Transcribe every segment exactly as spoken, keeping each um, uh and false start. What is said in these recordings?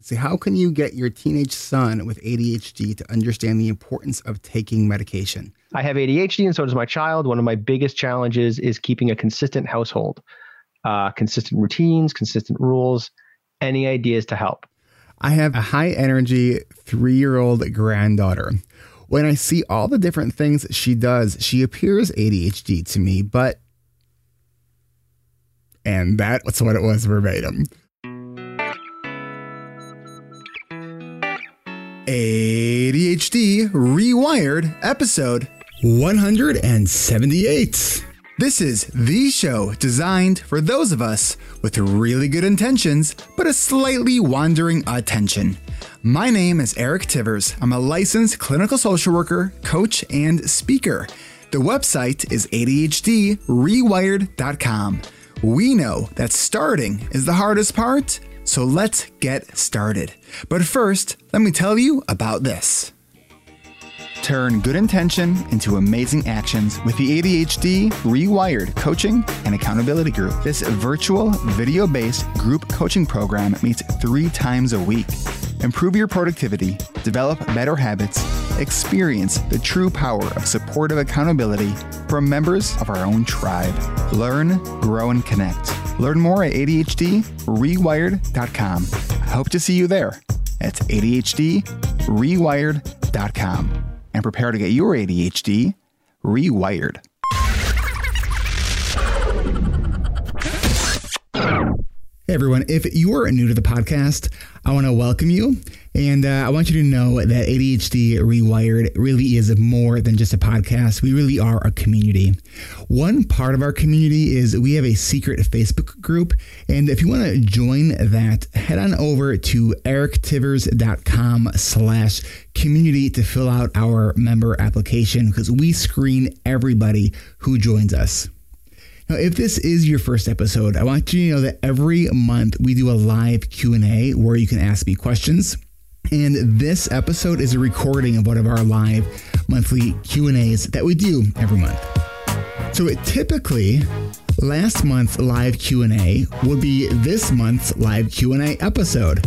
See, how can you get your teenage son with A D H D to understand the importance of taking medication? I have A D H D and so does my child. One of my biggest challenges is keeping a consistent household, uh, consistent routines, consistent rules. Any ideas to help? I have a high-energy three-year-old granddaughter. When I see all the different things she does, she appears A D H D to me, but... And that's what it was verbatim. A D H D Rewired, episode one hundred seventy-eight. This is the show designed for those of us with really good intentions, but a slightly wandering attention. My name is Eric Tivers. I'm a licensed clinical social worker, coach, and speaker. The website is A D H D rewired dot com. We know that starting is the hardest part, so let's get started. But first, let me tell you about this. Turn good intention into amazing actions with the A D H D Rewired Coaching and Accountability Group. This virtual, video-based group coaching program meets three times a week. Improve your productivity, develop better habits, experience the true power of supportive accountability from members of our own tribe. Learn, grow, and connect. Learn more at A D H D rewired dot com. I hope to see you there. That's A D H D rewired dot com. And prepare to get your A D H D rewired. Hey everyone, if you are new to the podcast, I want to welcome you. And uh, I want you to know that A D H D Rewired really is more than just a podcast. We really are a community. One part of our community is we have a secret Facebook group. And if you want to join that, head on over to erictivers.com slash community to fill out our member application because we screen everybody who joins us. Now, if this is your first episode, I want you to know that every month we do a live Q and A where you can ask me questions. And this episode is a recording of one of our live monthly Q and A's that we do every month. So it typically, last month's live Q and A would be this month's live Q and A episode,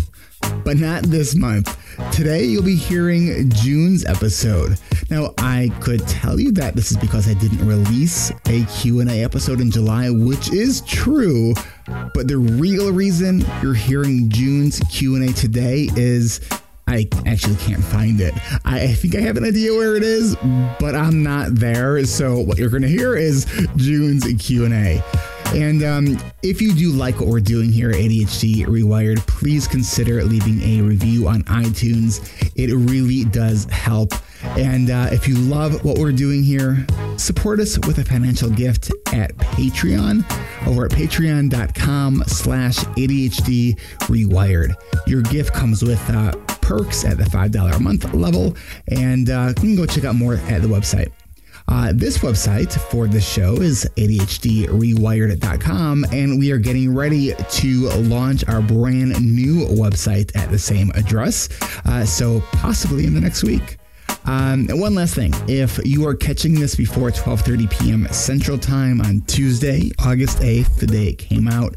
but not this month. Today, you'll be hearing June's episode. Now, I could tell you that this is because I didn't release a Q and A episode in July, which is true, but the real reason you're hearing June's Q and A today is I actually can't find it. I think I have an idea where it is, but I'm not there, so what you're going to hear is June's Q and A. And um, if you do like what we're doing here at A D H D Rewired, please consider leaving a review on iTunes. It really does help. And uh, if you love what we're doing here, support us with a financial gift at Patreon over at patreon.com slash ADHD Rewired. Your gift comes with uh, perks at the five dollars a month level, and uh, you can go check out more at the website. Uh, this website for the show is A D H D rewired dot com, and we are getting ready to launch our brand new website at the same address, uh, so possibly in the next week. Um, and one last thing, if you are catching this before twelve thirty p.m. Central Time on Tuesday, August eighth, the day it came out,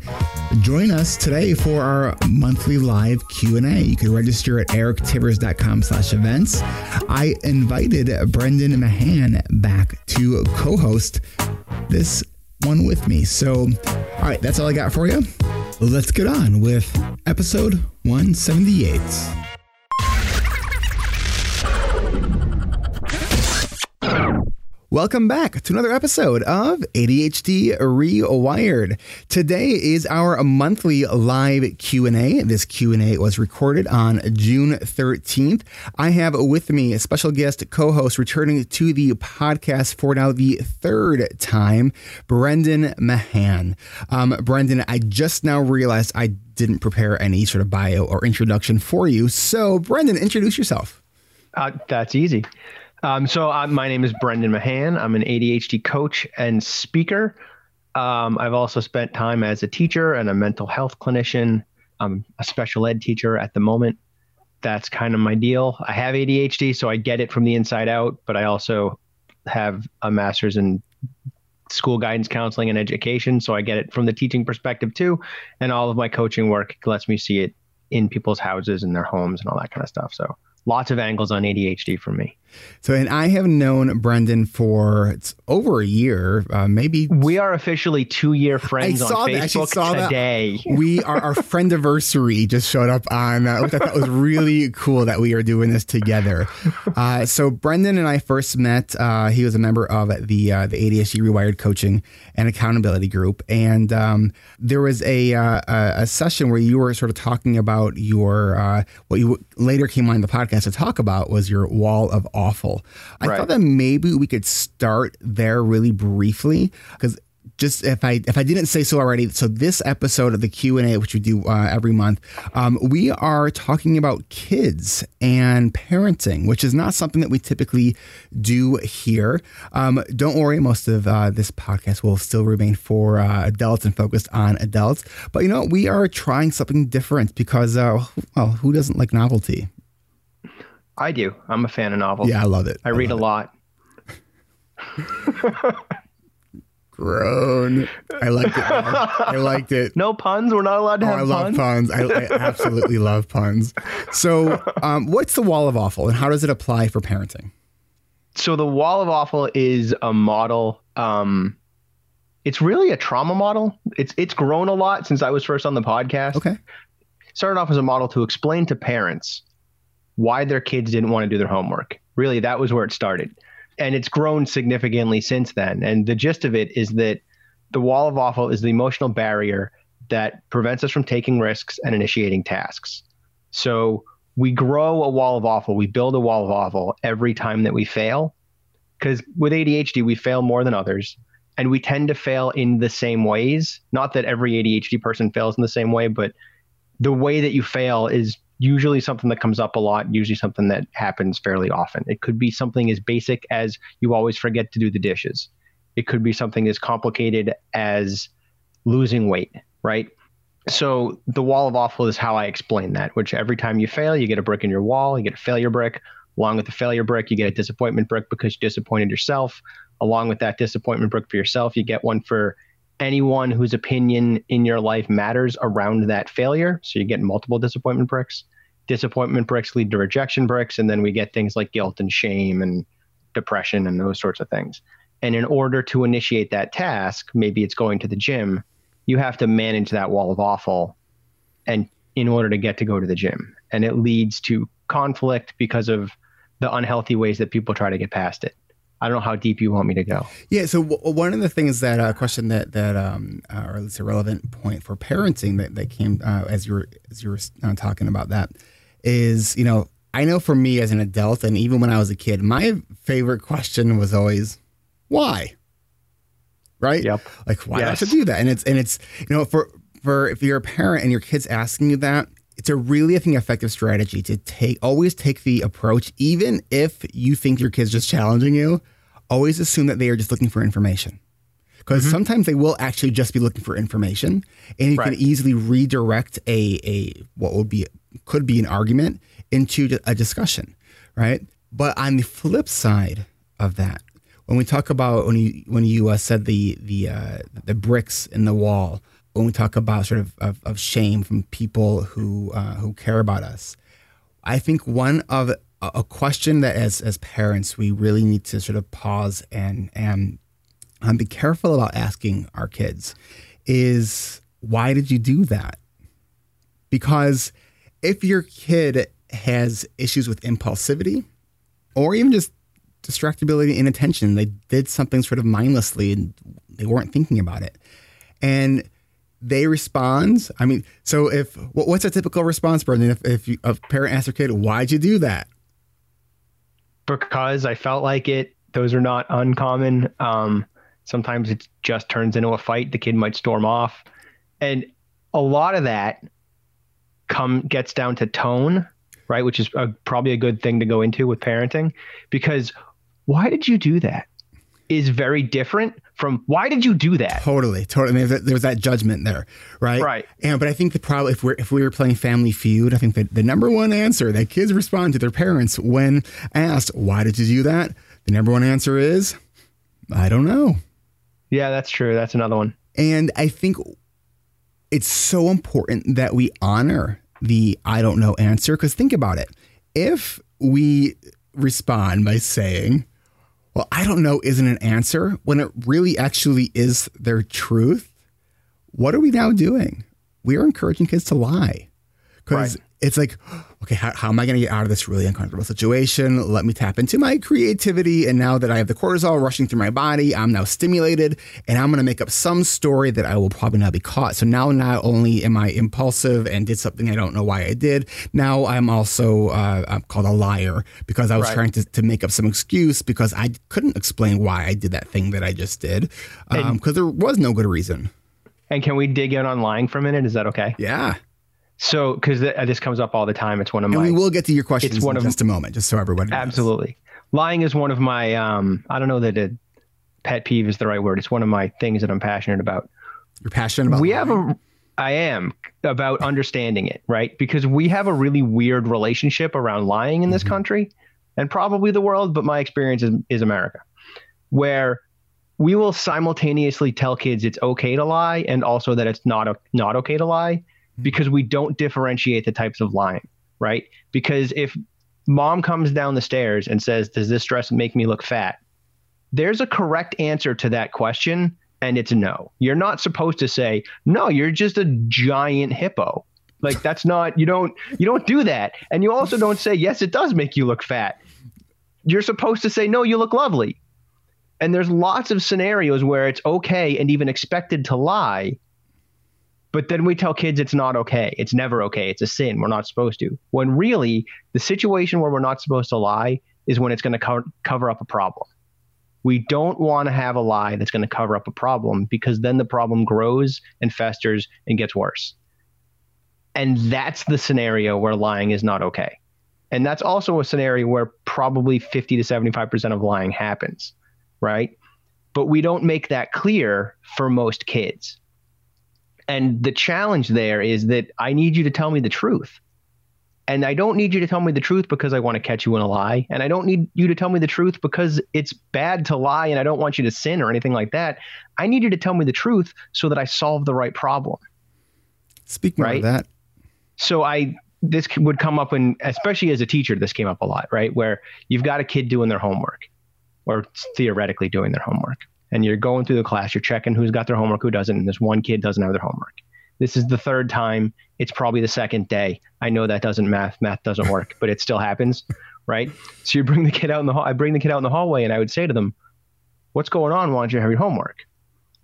join us today for our monthly live Q and A. You can register at erictivers.com slash events. I invited Brendan Mahan back to co-host this one with me. So, all right, that's all I got for you. Let's get on with episode one seventy-eight. Welcome back to another episode of A D H D Rewired. Today is our monthly live Q and A. This Q and A was recorded on June thirteenth. I have with me a special guest co-host returning to the podcast for now the third time, Brendan Mahan. Um, Brendan, I just now realized I didn't prepare any sort of bio or introduction for you. So, Brendan, introduce yourself. Uh, that's easy. Um, so uh, my name is Brendan Mahan. I'm an A D H D coach and speaker. Um, I've also spent time as a teacher and a mental health clinician. I'm a special ed teacher at the moment. That's kind of my deal. I have A D H D, so I get it from the inside out, but I also have a master's in school guidance counseling and education, so I get it from the teaching perspective too. And all of my coaching work lets me see it in people's houses and their homes and all that kind of stuff. So lots of angles on A D H D for me. So, and I have known Brendan for it's over a year, uh, maybe. We are officially two-year friends I on saw Facebook that. I saw today. That. We are, our friendiversary just showed up on, uh, which I thought was really cool that we are doing this together. Uh, so Brendan and I first met, uh, he was a member of the uh, the A D H D Rewired Coaching and Accountability Group. And um, there was a, uh, a session where you were sort of talking about your, uh, what you later came on the podcast to talk about was your wall of awe. Awful. I right. thought that maybe we could start there really briefly, because just if I if I didn't say so already, so this episode of the Q and A, which we do uh, every month, um, we are talking about kids and parenting, which is not something that we typically do here. Um, don't worry, most of uh, this podcast will still remain for uh, adults and focused on adults. But you know, we are trying something different because, uh, well, who doesn't like novelty? I do. I'm a fan of novels. Yeah, I love it. I, I read a it. lot. Groan. I liked it. I liked it. No puns. We're not allowed to oh, have I love puns. puns. I, I absolutely love puns. So um, what's the wall of awful and how does it apply for parenting? So the wall of awful is a model. Um, it's really a trauma model. It's It's grown a lot since I was first on the podcast. Okay. Started off as a model to explain to parents why their kids didn't want to do their homework. Really, that was where it started. And it's grown significantly since then. And the gist of it is that the wall of awful is the emotional barrier that prevents us from taking risks and initiating tasks. So we grow a wall of awful. We build a wall of awful every time that we fail. Because with A D H D, we fail more than others. And we tend to fail in the same ways. Not that every A D H D person fails in the same way, but the way that you fail is usually something that comes up a lot, usually something that happens fairly often. It could be something as basic as you always forget to do the dishes. It could be something as complicated as losing weight, right? So the wall of awful is how I explain that, which every time you fail, you get a brick in your wall, you get a failure brick. Along with the failure brick, you get a disappointment brick because you disappointed yourself. Along with that disappointment brick for yourself, you get one for anyone whose opinion in your life matters around that failure. So you get multiple disappointment bricks. Disappointment bricks lead to rejection bricks. And then we get things like guilt and shame and depression and those sorts of things. And in order to initiate that task, maybe it's going to the gym, you have to manage that wall of awful and in order to get to go to the gym. And it leads to conflict because of the unhealthy ways that people try to get past it. I don't know how deep you want me to go. Yeah. So w- one of the things that a uh, question that, that um, uh, or at least a relevant point for parenting that, that came uh, as you were, as you were uh, talking about that is, you know, I know for me as an adult and even when I was a kid, my favorite question was always, why? Right? Yep. Like, why yes. do I have to do that? And it's, and it's, you know, for, for if you're a parent and your kid's asking you that, it's a really, I think, effective strategy to take, always take the approach, even if you think your kid's just challenging you, always assume that they are just looking for information, because mm-hmm. sometimes they will actually just be looking for information, and you right. can easily redirect a a what would be could be an argument into a discussion, right? But on the flip side of that, when we talk about when you when you uh, said the the uh, the bricks in the wall, when we talk about sort of of, of shame from people who uh, who care about us, I think one of a question that as as parents, we really need to sort of pause and, and and be careful about asking our kids is, why did you do that? Because if your kid has issues with impulsivity or even just distractibility and attention, they did something sort of mindlessly and they weren't thinking about it. And they respond. I mean, so if what's a typical response, Brendan, if, if you, a parent asks their kid, why'd you do that? Because I felt like it. Those are not uncommon. Um, sometimes it just turns into a fight. The kid might storm off. And a lot of that come gets down to tone, right? Which is a, probably a good thing to go into with parenting, because why did you do that is very different from why did you do that? Totally. Totally. I mean, there's that judgment there. Right. Right. And, but I think the problem, if we're, if we were playing Family Feud, I think that the number one answer that kids respond to their parents when asked, why did you do that? The number one answer is, I don't know. Yeah, that's true. That's another one. And I think it's so important that we honor the I don't know answer. Because think about it. If we respond by saying, well, I don't know isn't an answer, when it really actually is their truth, what are we now doing? We are encouraging kids to lie. Because right. It's like, okay, how, how am I going to get out of this really uncomfortable situation? Let me tap into my creativity. And now that I have the cortisol rushing through my body, I'm now stimulated, and I'm going to make up some story that I will probably not be caught. So now not only am I impulsive and did something I don't know why I did, now I'm also uh, I'm called a liar because I was right. trying to, to make up some excuse because I couldn't explain why I did that thing that I just did because um, there was no good reason. And can we dig in on lying for a minute? Is that okay? Yeah. So, because th- this comes up all the time. It's one of my... And we will get to your questions in just a moment, just so everybody knows. Absolutely. Lying is one of my, um, I don't know that a pet peeve is the right word. It's one of my things that I'm passionate about. You're passionate about we lying? have a, I am, about understanding it, right? Because we have a really weird relationship around lying in this mm-hmm. country and probably the world, but my experience is, is America, where we will simultaneously tell kids it's okay to lie and also that it's not, a, not okay to lie. Because we don't differentiate the types of lying, right? Because if mom comes down the stairs and says, does this dress make me look fat? There's a correct answer to that question, and it's no. You're not supposed to say, no, you're just a giant hippo. Like that's not, you don't, you don't do that. And you also don't say, yes, it does make you look fat. You're supposed to say, no, you look lovely. And there's lots of scenarios where it's okay and even expected to lie. But then we tell kids it's not okay. It's never okay. It's a sin. We're not supposed to. When really the situation where we're not supposed to lie is when it's going to co- cover up a problem. We don't want to have a lie that's going to cover up a problem because then the problem grows and festers and gets worse. And that's the scenario where lying is not okay. And that's also a scenario where probably fifty to seventy-five percent of lying happens, right? But we don't make that clear for most kids. And the challenge there is that I need you to tell me the truth. And I don't need you to tell me the truth because I want to catch you in a lie. And I don't need you to tell me the truth because it's bad to lie and I don't want you to sin or anything like that. I need you to tell me the truth so that I solve the right problem. Speaking right? of that. So I, this would come up in, especially as a teacher, this came up a lot, right? Where you've got a kid doing their homework or theoretically doing their homework. And you're going through the class, you're checking who's got their homework, who doesn't, and this one kid doesn't have their homework. This is the third time. It's probably the second day. I know that doesn't math. Math doesn't work, but it still happens, right? So you bring the kid out in the hall. I bring the kid out in the hallway, and I would say to them, what's going on? Why don't you have your homework?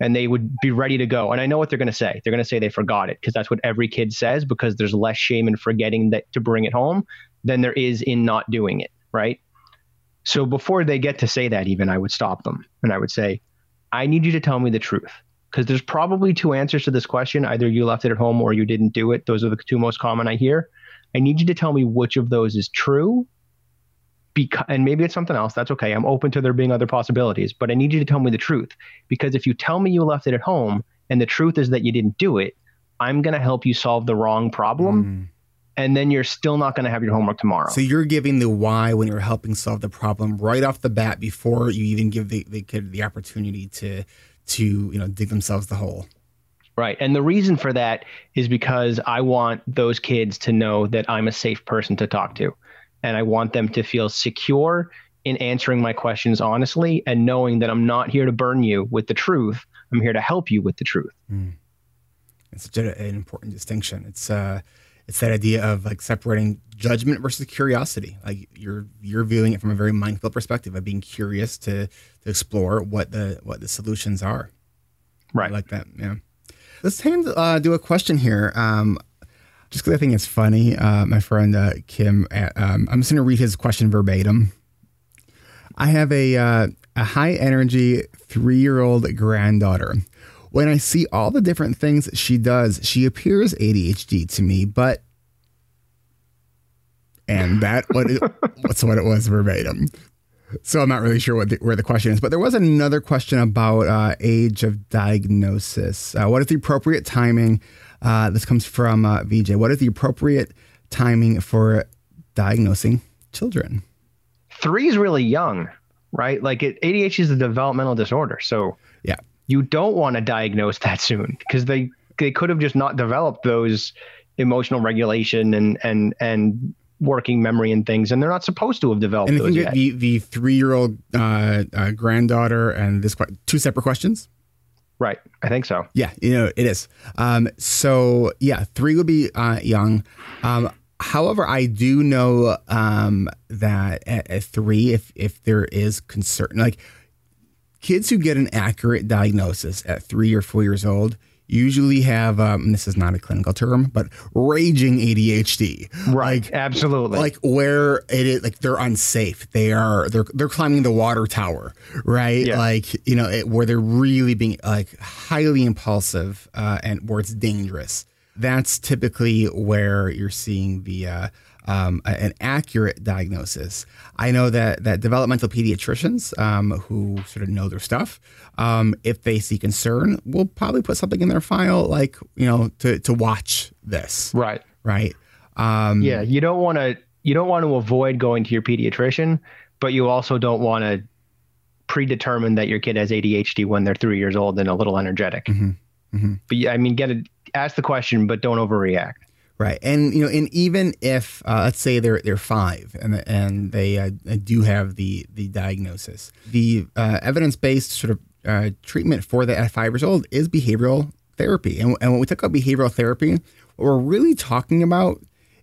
And they would be ready to go. And I know what they're going to say. They're going to say they forgot it because that's what every kid says because there's less shame in forgetting that to bring it home than there is in not doing it, right? So before they get to say that even, I would stop them, and I would say, I need you to tell me the truth because there's probably two answers to this question. Either you left it at home or you didn't do it. Those are the two most common I hear. I need you to tell me which of those is true. Because, and maybe it's something else. That's okay. I'm open to there being other possibilities, but I need you to tell me the truth because if you tell me you left it at home and the truth is that you didn't do it, I'm going to help you solve the wrong problem. Mm. And then you're still not going to have your homework tomorrow. So you're giving the why when you're helping solve the problem right off the bat before you even give the, the kid the opportunity to, to you know, dig themselves the hole. Right. And the reason for that is because I want those kids to know that I'm a safe person to talk to. And I want them to feel secure in answering my questions honestly and knowing that I'm not here to burn you with the truth. I'm here to help you with the truth. Mm. It's such a, an important distinction. It's uh It's that idea of like separating judgment versus curiosity. Like you're you're viewing it from a very mindful perspective of being curious to to explore what the what the solutions are. Right, I like that. Yeah. Let's hand, uh, do a question here. Um, just because I think it's funny, uh, my friend uh, Kim. Uh, um, I'm just going to read his question verbatim. I have a uh, a high energy three year old granddaughter. When I see all the different things she does, she appears A D H D to me, but, and that, what it, that's what it was verbatim. So I'm not really sure what the, where the question is, but there was another question about uh, age of diagnosis. Uh, what is the appropriate timing? Uh, this comes from uh, Vijay. What is the appropriate timing for diagnosing children? Three is really young, right? Like it, A D H D is a developmental disorder. So yeah. You don't want to diagnose that soon because they, they could have just not developed those emotional regulation and and and working memory and things, and they're not supposed to have developed. And those yet. The the three-year-old uh, uh, granddaughter and this two separate questions. Right, I think so. Yeah, you know it is. Um, so yeah, three would be uh, young. Um, however, I do know um, that at, at three, if if there is concern, like kids who get an accurate diagnosis at three or four years old usually have, um, this is not a clinical term, but raging A D H D. Right. Like, absolutely. Like where it is, like they're unsafe. They are, they're, they're climbing the water tower, right? Yeah. Like, you know, it, where they're really being like highly impulsive uh, and where it's dangerous. That's typically where you're seeing the, uh, um, an accurate diagnosis. I know that, that developmental pediatricians um, who sort of know their stuff, um, if they see concern, will probably put something in their file, like, you know, to, to watch this. Right. Right. Um, yeah. You don't want to, you don't want to avoid going to your pediatrician, but you also don't want to predetermine that your kid has A D H D when they're three years old and a little energetic. Mm-hmm, mm-hmm. But yeah, I mean, get it, ask the question, but don't overreact. Right. And, you know, and even if uh, let's say they're they're five and, and they uh, do have the the diagnosis, the uh, evidence based sort of uh, treatment for that at five years old is behavioral therapy. And, and when we talk about behavioral therapy, what we're really talking about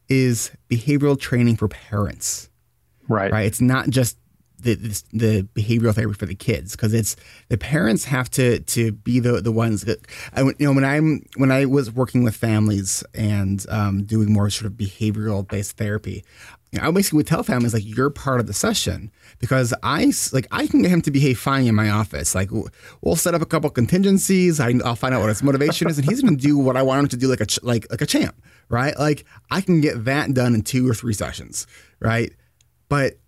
is behavioral training for parents. Right. Right. It's not just the this, the behavioral therapy for the kids, because it's the parents have to to be the the ones that I, you know when I'm when I was working with families and um, doing more sort of behavioral based therapy, you know, I basically would tell families, like, you're part of the session, because I like I can get him to behave fine in my office. Like, we'll set up a couple contingencies. I, I'll find out what his motivation is, and he's going to do what I want him to do, like a ch- like like a champ, right? Like, I can get that done in two or three sessions, right? But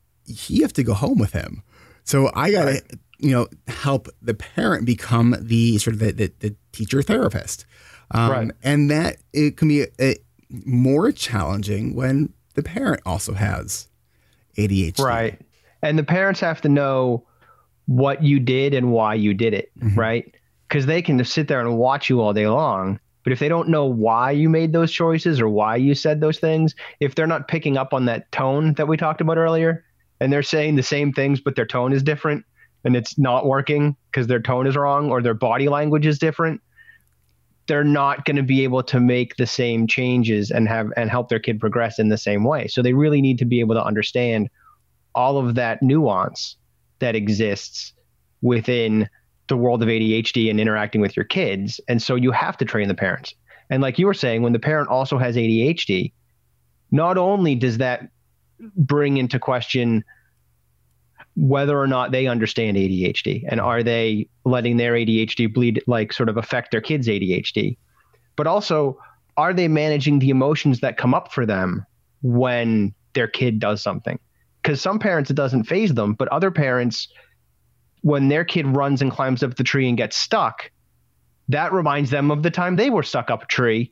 you have to go home with him. So I got to, you know, help the parent become the sort of the, the, the teacher therapist. Um, right. And that it can be a, a more challenging when the parent also has A D H D. Right. And the parents have to know what you did and why you did it. Mm-hmm. Right. Because they can just sit there and watch you all day long. But if they don't know why you made those choices or why you said those things, if they're not picking up on that tone that we talked about earlier, and they're saying the same things, but their tone is different and it's not working because their tone is wrong or their body language is different, they're not going to be able to make the same changes and have and help their kid progress in the same way. So they really need to be able to understand all of that nuance that exists within the world of A D H D and interacting with your kids. And so you have to train the parents. And like you were saying, when the parent also has A D H D, not only does that bring into question whether or not they understand A D H D and are they letting their A D H D bleed, like sort of affect their kids' A D H D, but also are they managing the emotions that come up for them when their kid does something? Because some parents, it doesn't faze them, but other parents, when their kid runs and climbs up the tree and gets stuck, that reminds them of the time they were stuck up a tree.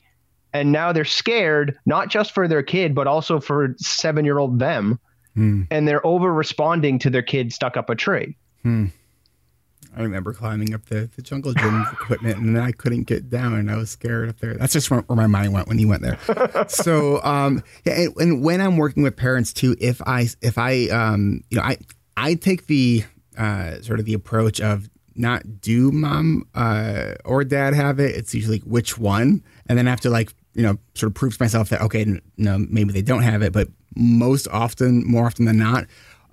And now they're scared, not just for their kid, but also for seven-year-old them. Mm. And they're over-responding to their kid stuck up a tree. Mm. I remember climbing up the, the jungle gym equipment, and then I couldn't get down, and I was scared up there. That's just where my mind went when he went there. So, um, yeah, and, and when I'm working with parents too, if I, if I, um, you know, I, I take the uh, sort of the approach of, not do mom uh, or dad have it? It's usually like, which one, and then I have to, like, you know, sort of prove to myself that, okay, n- no, maybe they don't have it, but most often, more often than not,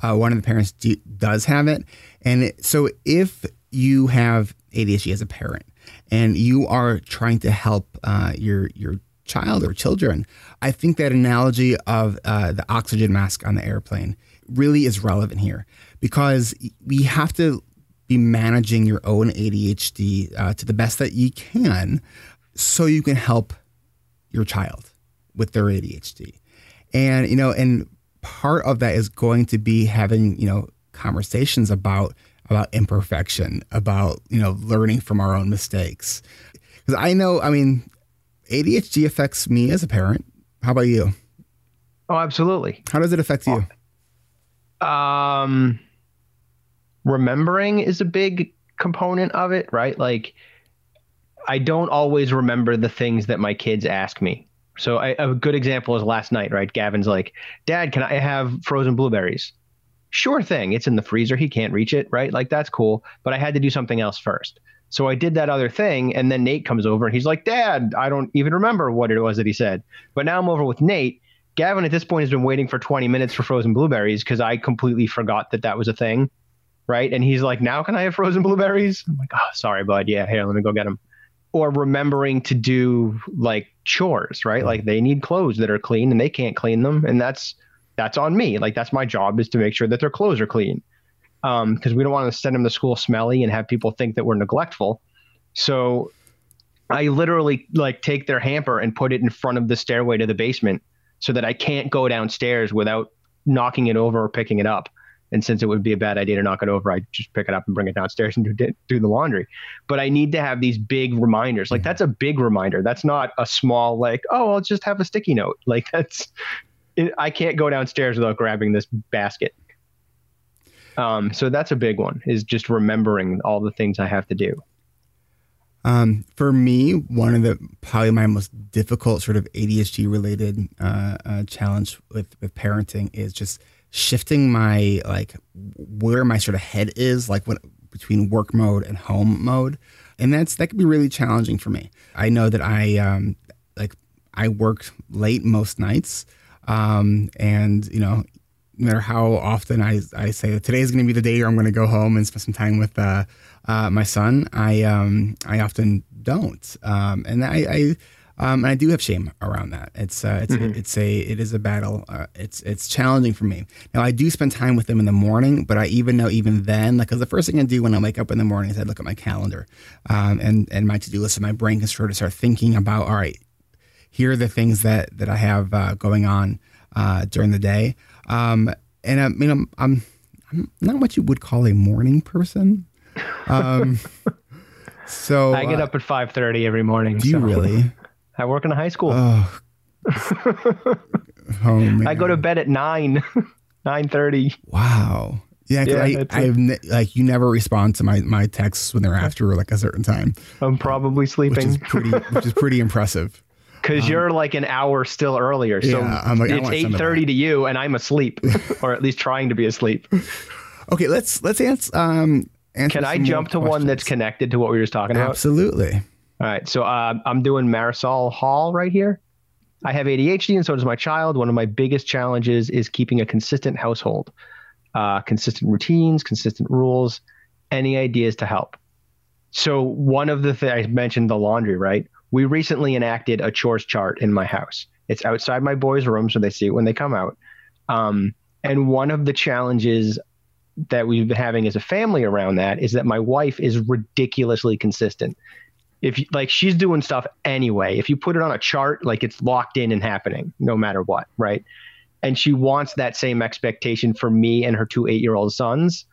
uh, one of the parents do, does have it. And it, so, if you have A D H D as a parent and you are trying to help uh, your your child or children, I think that analogy of uh, the oxygen mask on the airplane really is relevant here, because we have to be managing your own A D H D uh, to the best that you can, so you can help your child with their A D H D. And, you know, and part of that is going to be having, you know, conversations about, about imperfection, about, you know, learning from our own mistakes. Because I know, I mean, A D H D affects me as a parent. How about you? Oh, absolutely. How does it affect you? Um... Remembering is a big component of it, right? Like, I don't always remember the things that my kids ask me So I, a good example is last night, right? Gavin's like, Dad, can I have frozen blueberries? Sure thing. It's in the freezer. He can't reach it, right? Like, that's cool. But I had to do something else first. So I did that other thing. And then Nate comes over and he's like, Dad, I don't even remember what it was that he said. But now I'm over with Nate. Gavin at this point has been waiting for twenty minutes for frozen blueberries because I completely forgot that that was a thing, right? And he's like, now can I have frozen blueberries? I'm like, oh, sorry, bud. Yeah, here, let me go get them. Or remembering to do like chores, right? Like they need clothes that are clean and they can't clean them. And that's, that's on me. Like that's my job, is to make sure that their clothes are clean. Um, cause we don't want to send them to school smelly and have people think that we're neglectful. So I literally like take their hamper and put it in front of the stairway to the basement so that I can't go downstairs without knocking it over or picking it up. And since it would be a bad idea to knock it over, I just pick it up and bring it downstairs and do, do the laundry. But I need to have these big reminders. Like that's a big reminder. That's not a small like, oh, I'll just have a sticky note. Like that's, it, I can't go downstairs without grabbing this basket. Um, so that's a big one, is just remembering all the things I have to do. Um, for me, one of the probably my most difficult sort of A D H D related uh, uh, challenge with, with parenting is just shifting my, like, where my sort of head is, like when, between work mode and home mode. And that's, that can be really challenging for me. I know that I, um, like I work late most nights. Um, and you know, no matter how often I, I say that today's going to be the day where I'm going to go home and spend some time with, uh, uh, my son, I, um, I often don't. Um, and I, I, Um, and I do have shame around that. It's uh, it's mm-hmm. it's a it is a battle. Uh, it's it's challenging for me. Now I do spend time with them in the morning, but I even know even then, like, because the first thing I do when I wake up in the morning is I look at my calendar, um, and and my to do list, and my brain can sort of start thinking about, all right, here are the things that that I have uh, going on uh, during the day. Um, and I mean, I'm, I'm I'm not what you would call a morning person. Um, so I get up at five thirty every morning. Do so. You really? I work in a high school. Oh. Oh, man. I go to bed at nine, nine thirty. Wow. Yeah, yeah I, I've ne- like you never respond to my, my texts when they're after like a certain time. I'm probably sleeping, which is pretty, which is pretty impressive. Because um, you're like an hour still earlier, so yeah, I'm like, it's eight thirty to you, and I'm asleep, or at least trying to be asleep. Okay, let's let's answer. Um, answer Can I jump to questions. One that's connected to what we were just talking about? Absolutely. All right. So uh, I'm doing Marisol Hall right here. I have A D H D and so does my child. One of my biggest challenges is keeping a consistent household, uh, consistent routines, consistent rules. Any ideas to help? So one of the things I mentioned, the laundry, right? We recently enacted a chores chart in my house. It's outside my boys' room, so they see it when they come out. Um, and one of the challenges that we've been having as a family around that is that my wife is ridiculously consistent. If you, like, she's doing stuff anyway. If you put it on a chart, like, it's locked in and happening no matter what, right? And she wants that same expectation for me and her two eight-year-old sons.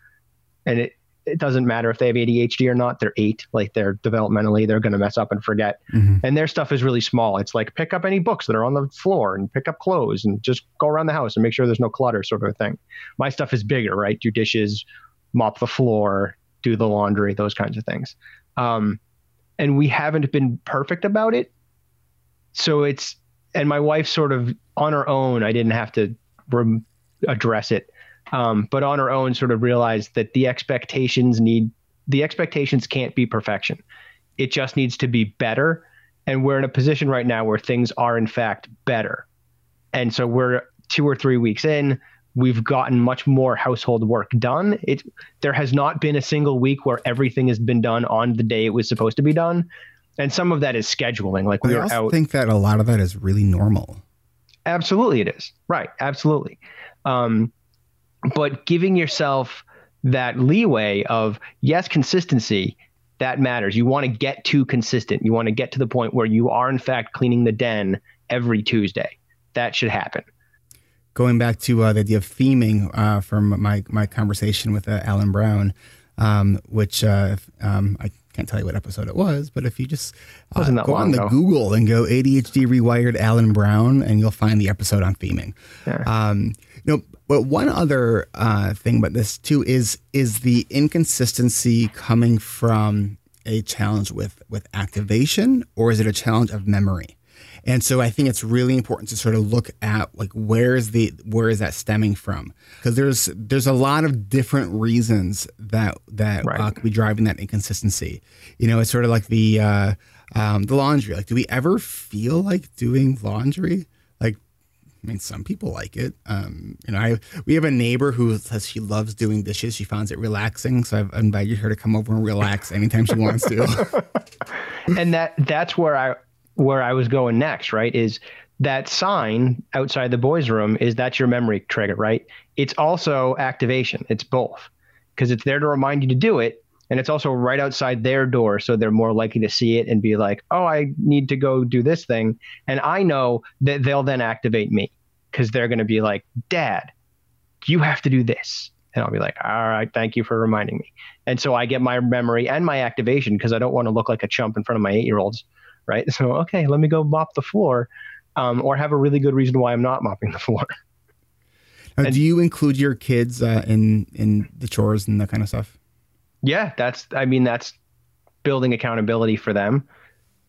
And it, it doesn't matter if they have A D H D or not. They're eight. Like, they're developmentally, they're going to mess up and forget. Mm-hmm. And their stuff is really small. It's like, pick up any books that are on the floor and pick up clothes and just go around the house and make sure there's no clutter, sort of thing. My stuff is bigger, right? Do dishes, mop the floor, do the laundry, those kinds of things. Um, And we haven't been perfect about it. So it's, and my wife sort of on her own, I didn't have to re- address it, um, but on her own sort of realized that the expectations need, the expectations can't be perfection. It just needs to be better. And we're in a position right now where things are in fact better. And so we're two or three weeks in, we've gotten much more household work done. It, there has not been a single week where everything has been done on the day it was supposed to be done. And some of that is scheduling. Like we I also out. think that a lot of that is really normal. Absolutely it is. Right. Absolutely. Um, but giving yourself that leeway of, yes, consistency, that matters. You want to get to consistent. You want to get to the point where you are in fact cleaning the den every Tuesday. That should happen. Going back to uh, the idea of theming uh, from my, my conversation with uh, Alan Brown, um, which uh, um, I can't tell you what episode it was, but if you just uh, go on the Google and go A D H D Rewired Alan Brown, and you'll find the episode on theming. Sure. Um, you know, but one other uh, thing about this too is is the inconsistency coming from a challenge with with activation, or is it a challenge of memory? And so I think it's really important to sort of look at like, where is the, where is that stemming from? Because there's, there's a lot of different reasons that, that right. uh, could be driving that inconsistency. You know, it's sort of like the, uh, um, the laundry. Like, do we ever feel like doing laundry? Like, I mean, some people like it. Um, you know, I, we have a neighbor who says she loves doing dishes. She finds it relaxing. So I've invited her to come over and relax anytime she wants to. And that, that's where I, where I was going next, right? Is that sign outside the boys' room, is that's your memory trigger, right? It's also activation. It's both, because it's there to remind you to do it. And it's also right outside their door. So they're more likely to see it and be like, oh, I need to go do this thing. And I know that they'll then activate me, because they're going to be like, Dad, you have to do this. And I'll be like, all right, thank you for reminding me. And so I get my memory and my activation, because I don't want to look like a chump in front of my eight-year-olds. Right. So, okay, let me go mop the floor, um, or have a really good reason why I'm not mopping the floor. Now, and, do you include your kids uh, in, in the chores and that kind of stuff? Yeah, that's, I mean, that's building accountability for them.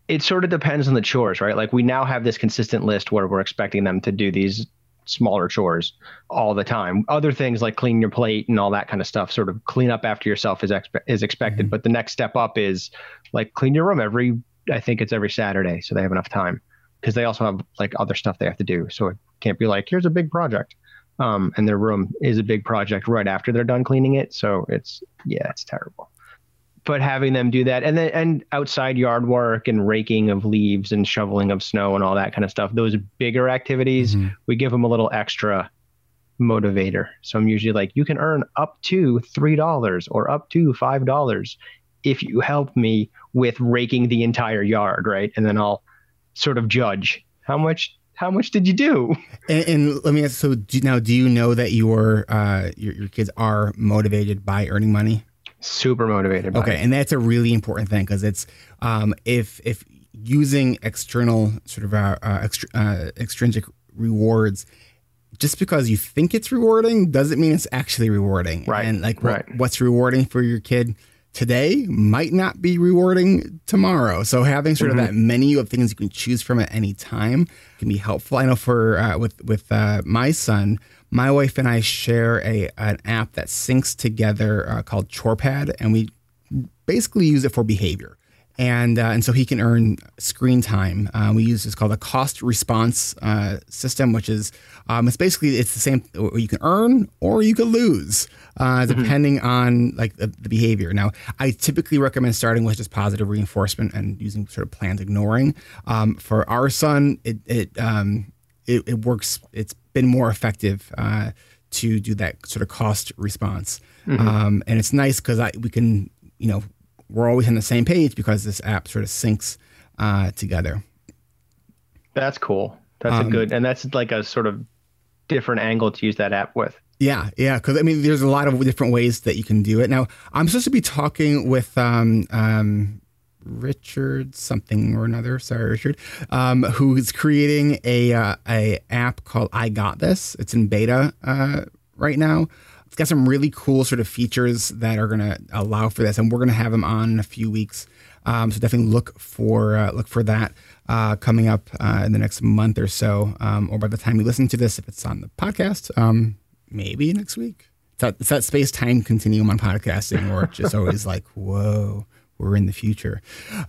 It sort of depends on the chores, right? Like, we now have this consistent list where we're expecting them to do these smaller chores all the time. Other things like clean your plate and all that kind of stuff, sort of clean up after yourself is, expe is expected. Mm-hmm. But the next step up is like, clean your room every I think it's every Saturday, so they have enough time, because they also have like other stuff they have to do. So it can't be like, here's a big project. Um, and their room is a big project right after they're done cleaning it. So it's, yeah, it's terrible. But having them do that, and then, and outside yard work and raking of leaves and shoveling of snow and all that kind of stuff, those bigger activities, mm-hmm. we give them a little extra motivator. So I'm usually like, you can earn up to three dollars or up to five dollars if you help me with raking the entire yard, right? And then I'll sort of judge how much how much did you do? And, and let me ask, so do, now, do you know that your, uh, your your kids are motivated by earning money? Super motivated by it. Okay, and that's a really important thing, because it's um, if if using external sort of uh, uh, extr uh, extrinsic rewards, just because you think it's rewarding doesn't mean it's actually rewarding. Right. And like right. What, what's rewarding for your kid today might not be rewarding tomorrow. So having sort of mm-hmm. that menu of things you can choose from at any time can be helpful. I know for uh, with with uh, my son, my wife and I share a an app that syncs together uh, called ChorePad, and we basically use it for behavior. And uh, and so he can earn screen time. Uh, we use what's called a cost response uh, system, which is um, it's basically it's the same. You can earn or you can lose, uh, depending mm-hmm. on like the, the behavior. Now, I typically recommend starting with just positive reinforcement and using sort of planned ignoring. Um, for our son, it it, um, it it works. It's been more effective uh, to do that sort of cost response, mm-hmm. um, and it's nice because I we can you know. We're always on the same page because this app sort of syncs uh, together. That's cool. That's um, a good, and that's like a sort of different angle to use that app with. Yeah, yeah. Because I mean, there's a lot of different ways that you can do it. Now, I'm supposed to be talking with um, um, Richard something or another. Sorry, Richard, um, who is creating a uh, a app called I Got This. It's in beta uh, right now. It's got some really cool sort of features that are going to allow for this, and we're going to have them on in a few weeks. Um, so definitely look for uh, look for that uh, coming up uh, in the next month or so, um, or by the time you listen to this, if it's on the podcast, um, maybe next week. It's that, it's that space-time continuum on podcasting, where it's just always like, whoa, we're in the future.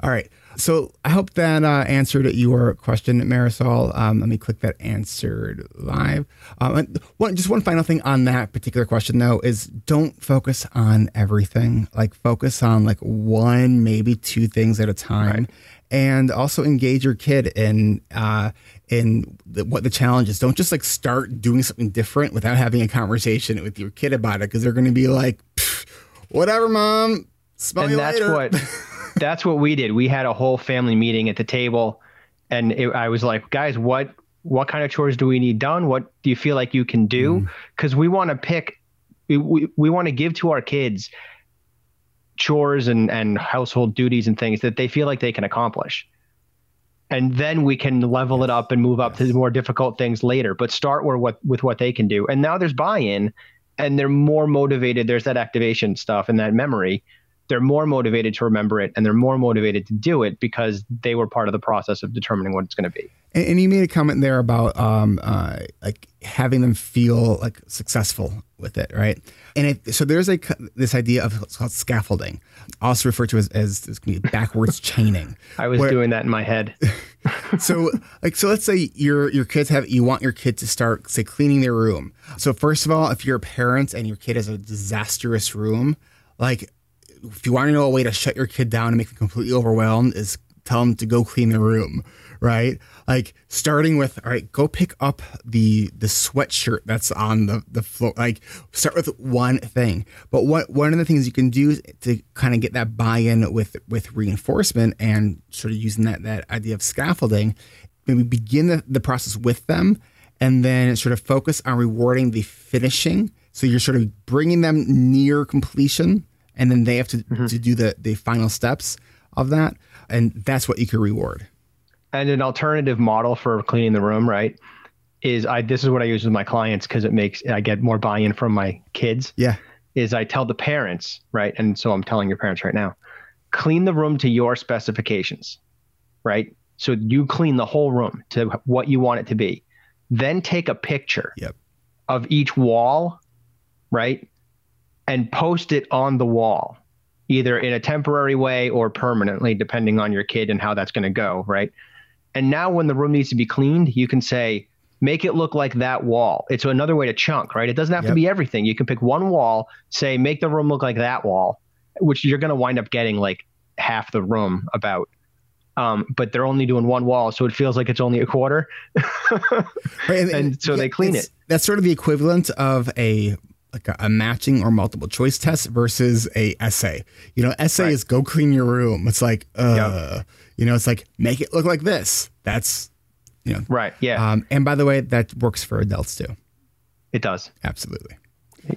All right, so I hope that uh, answered your question, Marisol. Um, let me click that answered live. Um, one, just one final thing on that particular question, though, is don't focus on everything. Like, focus on like one, maybe two things at a time, right. And also engage your kid in uh, in the, what the challenge is. Don't just like start doing something different without having a conversation with your kid about it, because they're going to be like, whatever, Mom. Smell and you that's later. what. That's what we did. We had a whole family meeting at the table, and it, I was like, guys, what, what kind of chores do we need done? What do you feel like you can do? Because mm. we want to pick, we, we, we want to give to our kids chores and, and household duties and things that they feel like they can accomplish. And then we can level yes. it up and move up yes. to the more difficult things later, but start with what, with what they can do. And now there's buy-in, and they're more motivated. There's that activation stuff and that memory. They're more motivated to remember it, and they're more motivated to do it because they were part of the process of determining what it's going to be. And, and you made a comment there about um, uh, like having them feel like successful with it, right? And it, so there's a this idea of it's called scaffolding, also referred to as, as, as backwards chaining. I was where, doing that in my head. so like so let's say your your kids have you want your kid to start, say, cleaning their room. So first of all, if you're a parent and your kid has a disastrous room, like if you want to know a way to shut your kid down and make them completely overwhelmed is tell them to go clean their room, right? Like starting with, all right, go pick up the the sweatshirt that's on the, the floor. Like start with one thing. But what one of the things you can do to kind of get that buy-in with with reinforcement and sort of using that that idea of scaffolding, maybe begin the, the process with them and then sort of focus on rewarding the finishing. So you're sort of bringing them near completion and then they have to, mm-hmm. to do the, the final steps of that. And that's what you could reward. And an alternative model for cleaning the room, right, is I this is what I use with my clients because it makes I get more buy-in from my kids. Yeah. Is I tell the parents, right? And so I'm telling your parents right now, clean the room to your specifications, right? So you clean the whole room to what you want it to be. Then take a picture yep. of each wall, right? And post it on the wall, either in a temporary way or permanently, depending on your kid and how that's going to go, right? And now when the room needs to be cleaned, you can say, make it look like that wall. It's another way to chunk, right? It doesn't have yep. to be everything. You can pick one wall, say, make the room look like that wall, which you're going to wind up getting like half the room about. Um, but they're only doing one wall, so it feels like it's only a quarter. right, and, and so yeah, they clean it. That's sort of the equivalent of a... like a, a matching or multiple choice test versus a essay. You know, essay right. is go clean your room. It's like, uh, yep. you know, it's like, make it look like this. That's, you know. Right, yeah. Um, and by the way, that works for adults too. It does. Absolutely.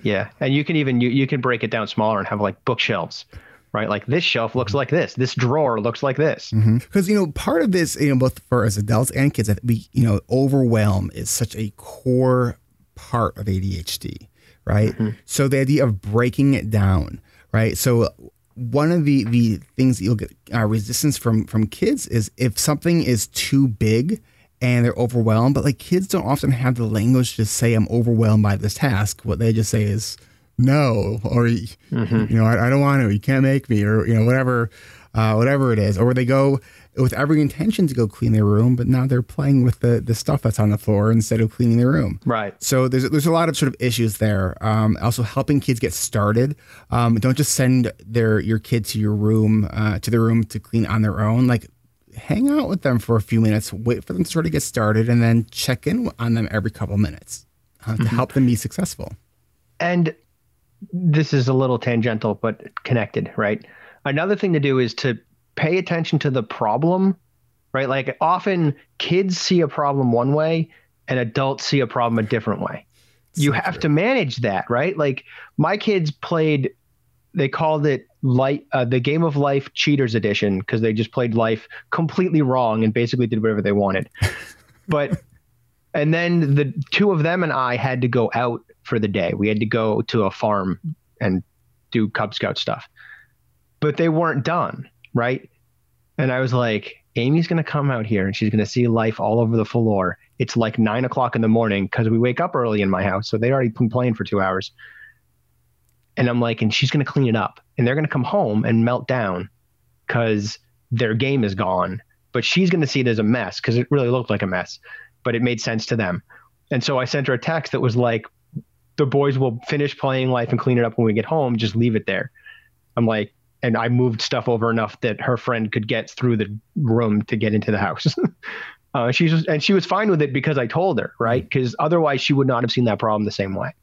Yeah. And you can even, you, you can break it down smaller and have like bookshelves, right? Like this shelf looks like this. This drawer looks like this. Mm-hmm. Because, you know, part of this, you know, both for as adults and kids, we, you know, overwhelm is such a core part of A D H D. Right. Mm-hmm. So the idea of breaking it down. Right. So one of the, the things that you'll get uh, resistance from from kids is if something is too big and they're overwhelmed. But like kids don't often have the language to say I'm overwhelmed by this task. What they just say is no or, mm-hmm. you know, I, I don't want to. You can't make me or, you know, whatever, uh, whatever it is. Or they go with every intention to go clean their room, but now they're playing with the, the stuff that's on the floor instead of cleaning their room. Right. So there's there's a lot of sort of issues there. Um, also helping kids get started. Um, don't just send their your kid to your room, uh, to their room to clean on their own. Like hang out with them for a few minutes, wait for them to sort of get started and then check in on them every couple minutes uh, to mm-hmm. help them be successful. And this is a little tangential, but connected, right? Another thing to do is to pay attention to the problem, right? Like often kids see a problem one way and adults see a problem a different way. So you have true. to manage that, right? Like my kids played, they called it light, uh, the Game of Life Cheaters Edition because they just played life completely wrong and basically did whatever they wanted. But, and then the two of them and I had to go out for the day. We had to go to a farm and do Cub Scout stuff, but they weren't done. Right. And I was like, Amy's going to come out here and she's going to see life all over the floor. It's like nine o'clock in the morning because we wake up early in my house. So they'd already been playing for two hours. And I'm like, and she's going to clean it up and they're going to come home and melt down because their game is gone. But she's going to see it as a mess because it really looked like a mess, but it made sense to them. And so I sent her a text that was like, the boys will finish playing life and clean it up when we get home. Just leave it there. I'm like, and I moved stuff over enough that her friend could get through the room to get into the house. uh, she was, and she was fine with it because I told her, right? Because otherwise she would not have seen that problem the same way.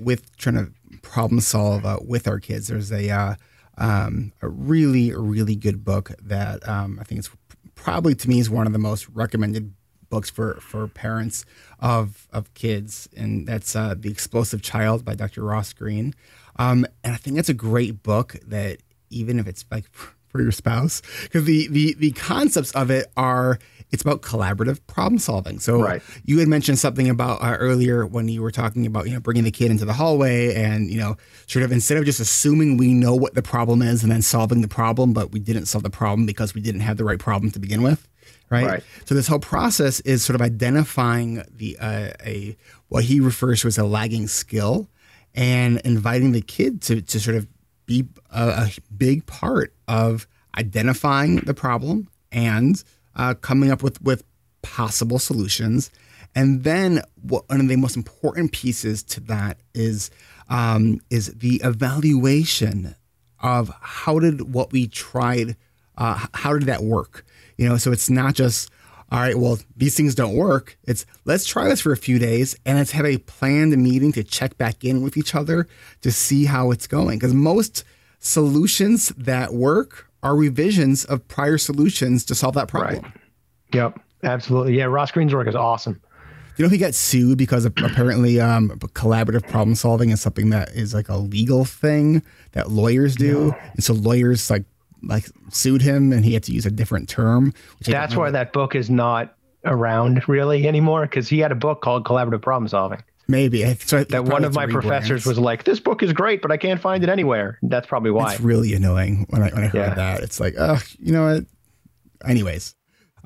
With trying to problem solve uh, with our kids, there's a, uh, um, a really, really good book that um, I think it's probably to me is one of the most recommended books for, for parents of, of kids. And that's uh, The Explosive Child by Doctor Ross Greene. Um, and I think that's a great book that, even if it's like for your spouse, because the, the, the concepts of it are, it's about collaborative problem solving. So right. you had mentioned something about uh, earlier when you were talking about, you know, bringing the kid into the hallway and, you know, sort of instead of just assuming we know what the problem is and then solving the problem, but we didn't solve the problem because we didn't have the right problem to begin with. right? Right. So this whole process is sort of identifying the uh, a what he refers to as a lagging skill and inviting the kid to, to sort of be a, a big part of identifying the problem and uh, coming up with, with possible solutions. And then what, one of the most important pieces to that is um, is the evaluation of how did what we tried, uh, how did that work? You know, so it's not just, all right, well, these things don't work. It's let's try this for a few days and let's have a planned meeting to check back in with each other to see how it's going. Because most solutions that work are revisions of prior solutions to solve that problem. Right. Yep, absolutely. Yeah, Ross Greene's work is awesome. You know, he got sued because apparently um, collaborative problem solving is something that is like a legal thing that lawyers do. Yeah. And so lawyers like like sued him and he had to use a different term. Which That's why that book is not around really anymore, because he had a book called Collaborative Problem Solving. Maybe. So I, that one of my professors was like, this book is great, but I can't find it anywhere. That's probably why. It's really annoying when I, when I heard yeah. that. It's like, oh, you know what? Anyways.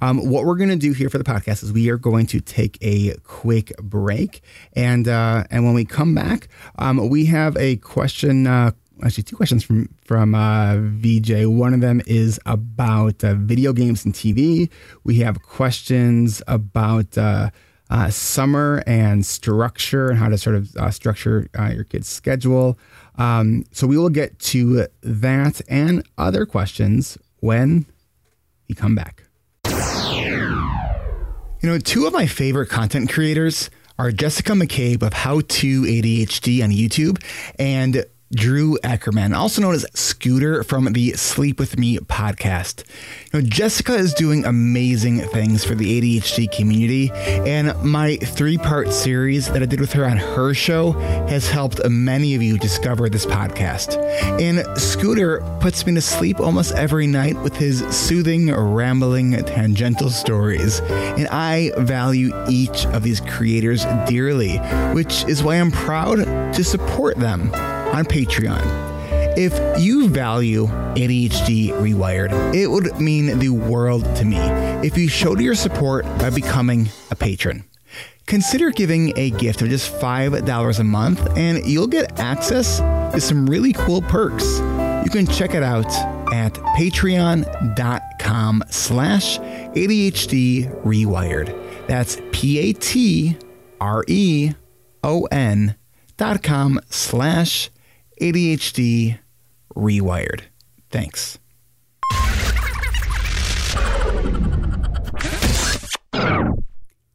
Um, what we're going to do here for the podcast is we are going to take a quick break. And uh, and when we come back, um, we have a question, uh, actually two questions from, from uh, V J. One of them is about uh, video games and T V. We have questions about uh, uh, summer and structure and how to sort of uh, structure uh, your kid's schedule. Um, so we will get to that and other questions when we come back. You know, two of my favorite content creators are Jessica McCabe of How to A D H D on YouTube and Drew Ackerman, also known as Scooter from the Sleep With Me podcast. You know, Jessica is doing amazing things for the A D H D community, and my three-part series that I did with her on her show has helped many of you discover this podcast. And Scooter puts me to sleep almost every night with his soothing, rambling, tangential stories, and I value each of these creators dearly, which is why I'm proud to support them on Patreon. If you value A D H D Rewired, it would mean the world to me if you showed your support by becoming a patron. Consider giving a gift of just five dollars a month and you'll get access to some really cool perks. You can check it out at patreon.com slash ADHD Rewired. That's P-A-T-R-E-O-N dot com slash A D H D Rewired. Thanks.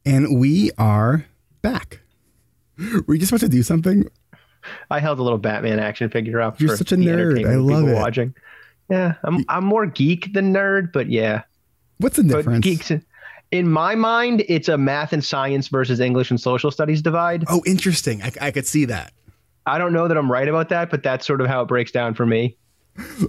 And we are back. Were you just about to do something? I held a little Batman action figure up. You're for such a nerd. I love it. Watching. Yeah, I'm I'm more geek than nerd, but yeah. What's the difference? But geeks in, in my mind, it's a math and science versus English and social studies divide. Oh, interesting. I, I could see that. I don't know that I'm right about that, but that's sort of how it breaks down for me.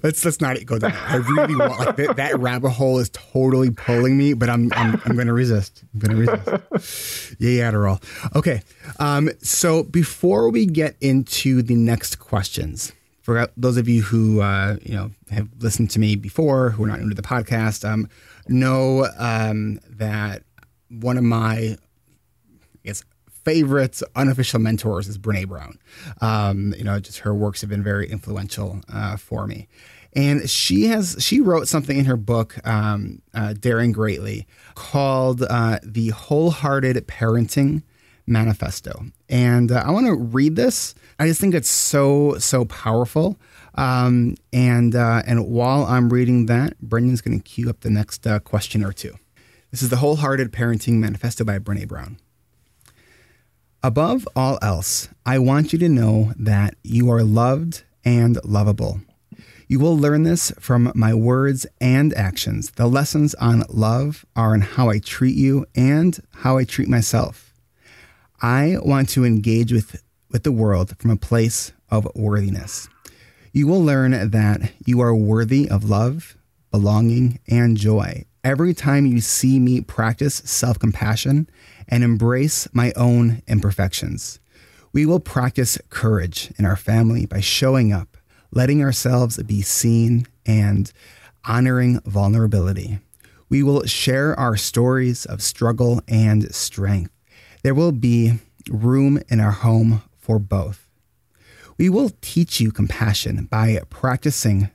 Let's let's not go down. I really want like, that, that rabbit hole is totally pulling me, but I'm I'm I'm going to resist. I'm going to resist. Yay, Adderall. Okay, um, so before we get into the next questions, for those of you who uh, you know have listened to me before, who are not new to the podcast, um, know um, that one of my, I guess, favorite unofficial mentors is Brené Brown. Um, you know, just her works have been very influential uh, for me. And she has she wrote something in her book, um, uh, Daring Greatly, called uh, The Wholehearted Parenting Manifesto. And uh, I want to read this. I just think it's so, so powerful. Um, and, uh, and while I'm reading that, Brendan's going to queue up the next uh, question or two. This is The Wholehearted Parenting Manifesto by Brené Brown. Above all else, I want you to know that you are loved and lovable. You will learn this from my words and actions. The lessons on love are in how I treat you and how I treat myself. I want to engage with, with the world from a place of worthiness. You will learn that you are worthy of love, belonging, and joy. Every time you see me practice self-compassion and embrace my own imperfections, we will practice courage in our family by showing up, letting ourselves be seen, and honoring vulnerability. We will share our stories of struggle and strength. There will be room in our home for both. We will teach you compassion by practicing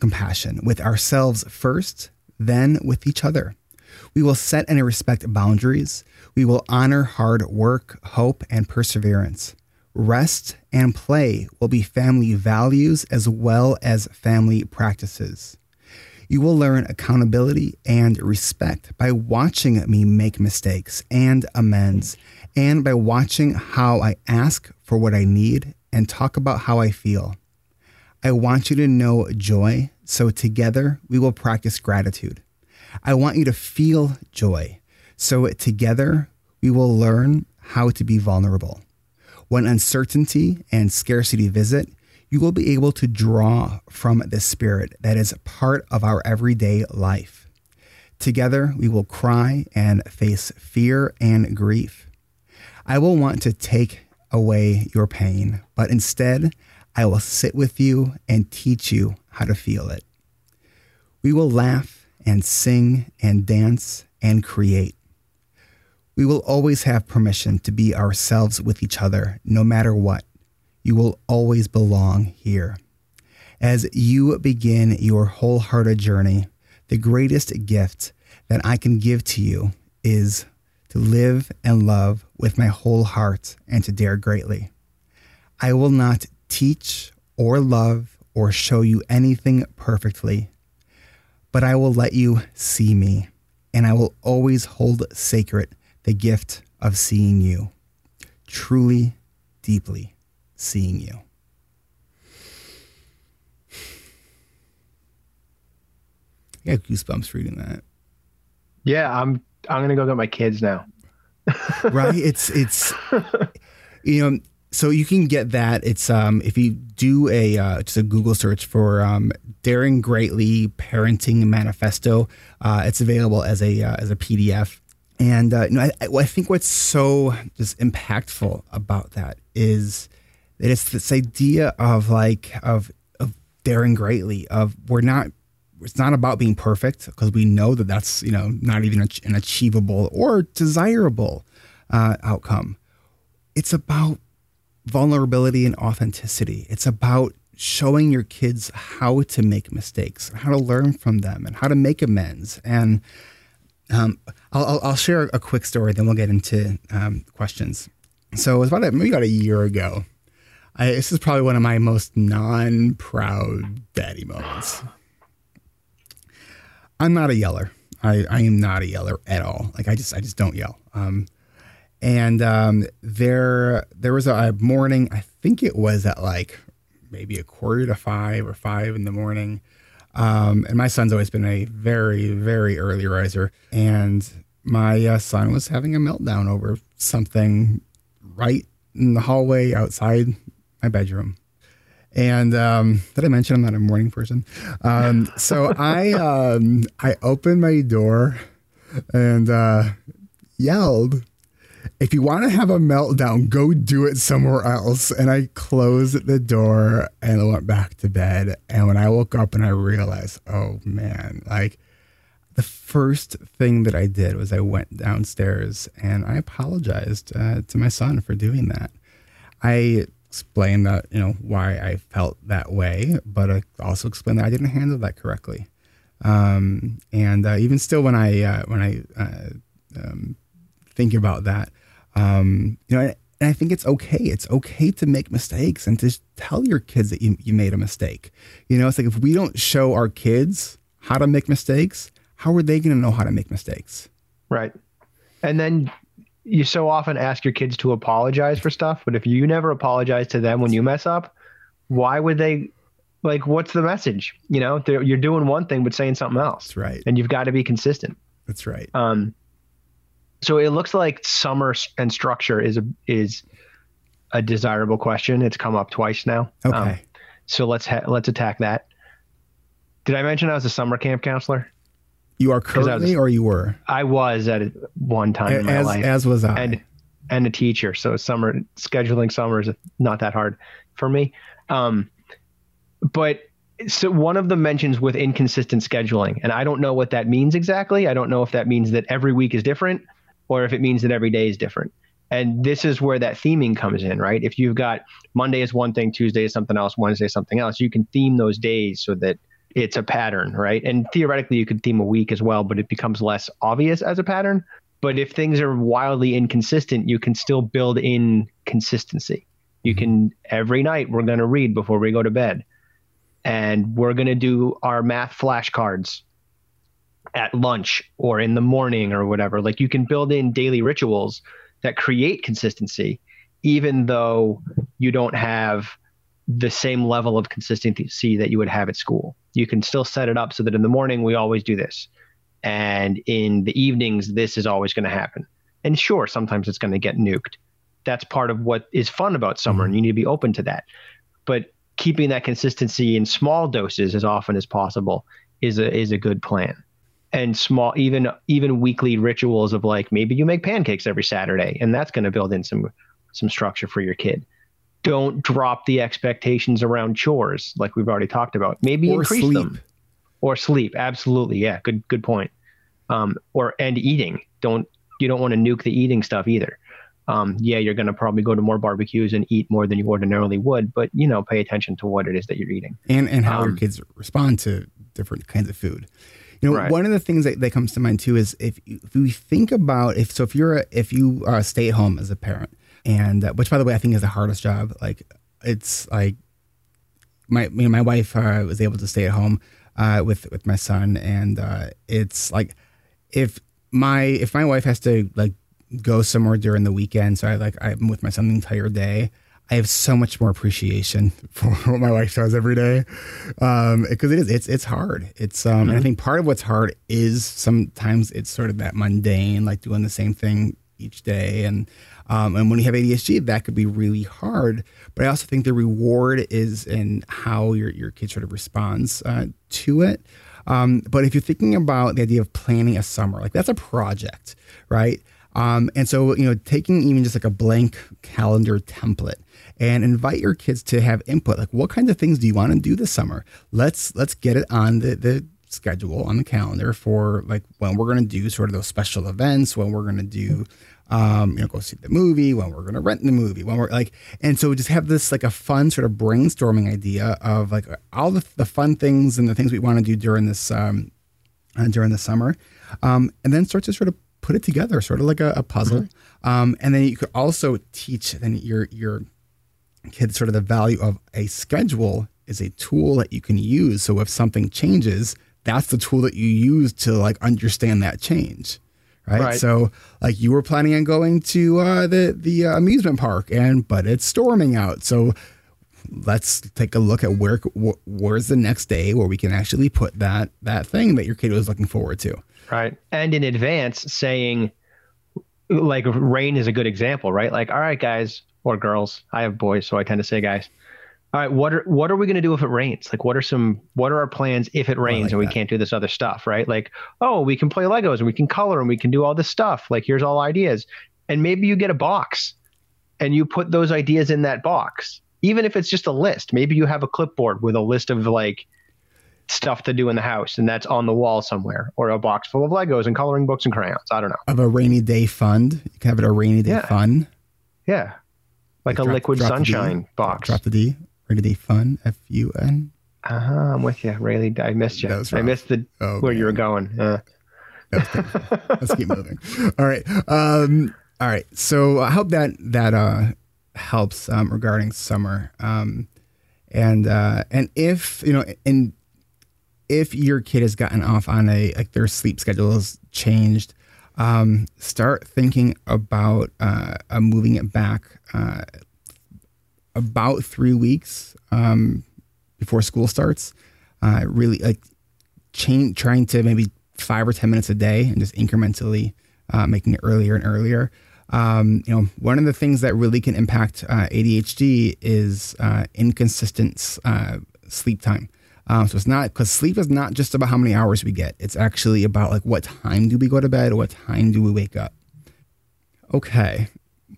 compassion with ourselves first, then with each other. We will set and respect boundaries. We will honor hard work, hope, and perseverance. Rest and play will be family values as well as family practices. You will learn accountability and respect by watching me make mistakes and amends, and by watching how I ask for what I need and talk about how I feel. I want you to know joy, so together we will practice gratitude. I want you to feel joy, so together we will learn how to be vulnerable. When uncertainty and scarcity visit, you will be able to draw from the spirit that is part of our everyday life. Together, we will cry and face fear and grief. I will want to take away your pain, but instead, I will sit with you and teach you how to feel it. We will laugh and sing and dance and create. We will always have permission to be ourselves with each other, no matter what. You will always belong here. As you begin your wholehearted journey, the greatest gift that I can give to you is to live and love with my whole heart and to dare greatly. I will not teach or love or show you anything perfectly, but I will let you see me, and I will always hold sacred the gift of seeing you, truly, deeply seeing you. I got goosebumps reading that. Yeah, I'm I'm going to go get my kids now. Right? It's, it's, you know, so you can get that. It's, um, if you do a, uh, just a Google search for um, Daring Greatly Parenting Manifesto, uh, it's available as a, uh, as a P D F. And uh, you know, I, I think what's so just impactful about that is that it's this idea of like of of daring greatly. Of we're not, it's not about being perfect, because we know that that's, you know, not even an achievable or desirable uh, outcome. It's about vulnerability and authenticity. It's about showing your kids how to make mistakes, how to learn from them, and how to make amends. And Um, I'll, I'll share a quick story, then we'll get into um, questions. So it was about a, maybe about a year ago. I, this is probably one of my most non-proud daddy moments. I'm not a yeller. I, I am not a yeller at all. Like I just I just don't yell. Um, and um, there there was a morning. I think it was at like maybe a quarter to five or five in the morning. Um, and my son's always been a very, very early riser. And my uh, son was having a meltdown over something right in the hallway outside my bedroom. And um, did I mention I'm not a morning person? Um, so I um, I opened my door and uh, yelled, "If you want to have a meltdown, go do it somewhere else." And I closed the door and I went back to bed. And when I woke up and I realized, oh man, like the first thing that I did was I went downstairs and I apologized uh, to my son for doing that. I explained that, you know, why I felt that way, but I also explained that I didn't handle that correctly. Um, and uh, even still, when I, uh, when I, uh, um, think about that, um, you know, and I think it's okay. It's okay to make mistakes and to tell your kids that you, you made a mistake. You know, it's like if we don't show our kids how to make mistakes, how are they going to know how to make mistakes? Right. And then you so often ask your kids to apologize for stuff, but if you never apologize to them when you mess up, why would they? Like, what's the message? You know, they're, you're doing one thing but saying something else. That's right. And you've got to be consistent. That's right. Um, So it looks like summer and structure is a is a desirable question. It's come up twice now. Okay. Um, so let's ha- let's attack that. Did I mention I was a summer camp counselor? You are currently, a, or you were? I was at a, one time as, in my as, life. As was I. And, and a teacher. So summer scheduling summer is not that hard for me. Um, but So one of them mentions with inconsistent scheduling, and I don't know what that means exactly. I don't know if that means that every week is different or if it means that every day is different. And this is where that theming comes in, right? If you've got Monday is one thing, Tuesday is something else, Wednesday is something else, you can theme those days so that it's a pattern, right? And theoretically, you could theme a week as well, but it becomes less obvious as a pattern. But if things are wildly inconsistent, you can still build in consistency. You can, every night, we're going to read before we go to bed. And we're going to do our math flashcards at lunch or in the morning or whatever. Like, you can build in daily rituals that create consistency, even though you don't have the same level of consistency that you would have at school. You can still set it up so that in the morning, we always do this. And in the evenings, this is always going to happen. And sure, sometimes it's going to get nuked. That's part of what is fun about summer, and you need to be open to that. But keeping that consistency in small doses as often as possible is a is a good plan. And small, even even weekly rituals of, like, maybe you make pancakes every Saturday, and that's going to build in some some structure for your kid. Don't drop the expectations around chores, like we've already talked about. Maybe or increase sleep. them. Or sleep, absolutely, yeah, good good point. Um, or and eating, don't you don't want to nuke the eating stuff either. Um, yeah, you're going to probably go to more barbecues and eat more than you ordinarily would, but, you know, pay attention to what it is that you're eating. And and how um, your kids respond to different kinds of food. You know, right. One of the things that, that comes to mind too is if, you, if we think about, if so if you're, a, if you uh, stay at home as a parent, and uh, which, by the way, I think is the hardest job. Like, it's like my, you know, my wife uh, was able to stay at home uh, with, with my son. And uh, it's like, if my, if my wife has to, like, go somewhere during the weekend, so I like I'm with my son the entire day, I have so much more appreciation for what my wife does every day, um because it is it's it's hard. It's um mm-hmm. And I think part of what's hard is sometimes it's sort of that mundane, like doing the same thing each day, and um and when you have A D H D, that could be really hard. But I also think the reward is in how your your kid sort of responds uh, to it. Um, but if you're thinking about the idea of planning a summer, like, that's a project, right? Um, and so, you know, taking even just like a blank calendar template and invite your kids to have input. Like, what kinds of things do you want to do this summer? Let's let's get it on the, the schedule, on the calendar for, like, when we're going to do sort of those special events, when we're going to do, um, you know, go see the movie, when we're going to rent the movie, when we're like, and so just have this like a fun sort of brainstorming idea of, like, all the, the fun things and the things we want to do during this, um, uh, during the summer. Um, and then start to sort of put it together, sort of like a, a puzzle. Mm-hmm. Um, and then you could also teach then your your kids sort of the value of a schedule is a tool that you can use. So if something changes, that's the tool that you use to, like, understand that change, right? Right. So, like, you were planning on going to uh, the the uh, amusement park, and but it's storming out, so let's take a look at where wh- where's the next day where we can actually put that that thing that your kid was looking forward to. Right. And in advance saying, like, rain is a good example, right? Like, all right, guys or girls, I have boys, so I tend to say guys. All right. What are, what are we going to do if it rains? Like, what are some, what are our plans if it rains, like, and we that. can't do this other stuff, right? Like, oh, we can play Legos and we can color and we can do all this stuff. Like, here's all ideas. And maybe you get a box and you put those ideas in that box. Even if it's just a list, maybe you have a clipboard with a list of, like, stuff to do in the house, and that's on the wall somewhere, or a box full of Legos and coloring books and crayons. I don't know. Of a rainy day fund. You can have it a rainy day yeah. fund. Yeah. Like, like a drop, liquid drop sunshine box. Drop the D. Rainy day fun. F U N. Uh huh. I'm with you. Really, I missed you. I missed the oh, where man. you were going. Uh. Let's keep moving. All right. Um, all right. So I hope that, that, uh, helps um, regarding summer. Um, and uh, and if, you know, and if your kid has gotten off on a, like, their sleep schedule has changed, um, start thinking about uh, uh, moving it back uh, about three weeks um, before school starts. Uh, really, like, chain, trying to maybe five or ten minutes a day and just incrementally uh, making it earlier and earlier. Um, you know, one of the things that really can impact uh, A D H D is uh, inconsistent uh, sleep time. Um, so it's not, because sleep is not just about how many hours we get. It's actually about, like, what time do we go to bed or what time do we wake up? Okay.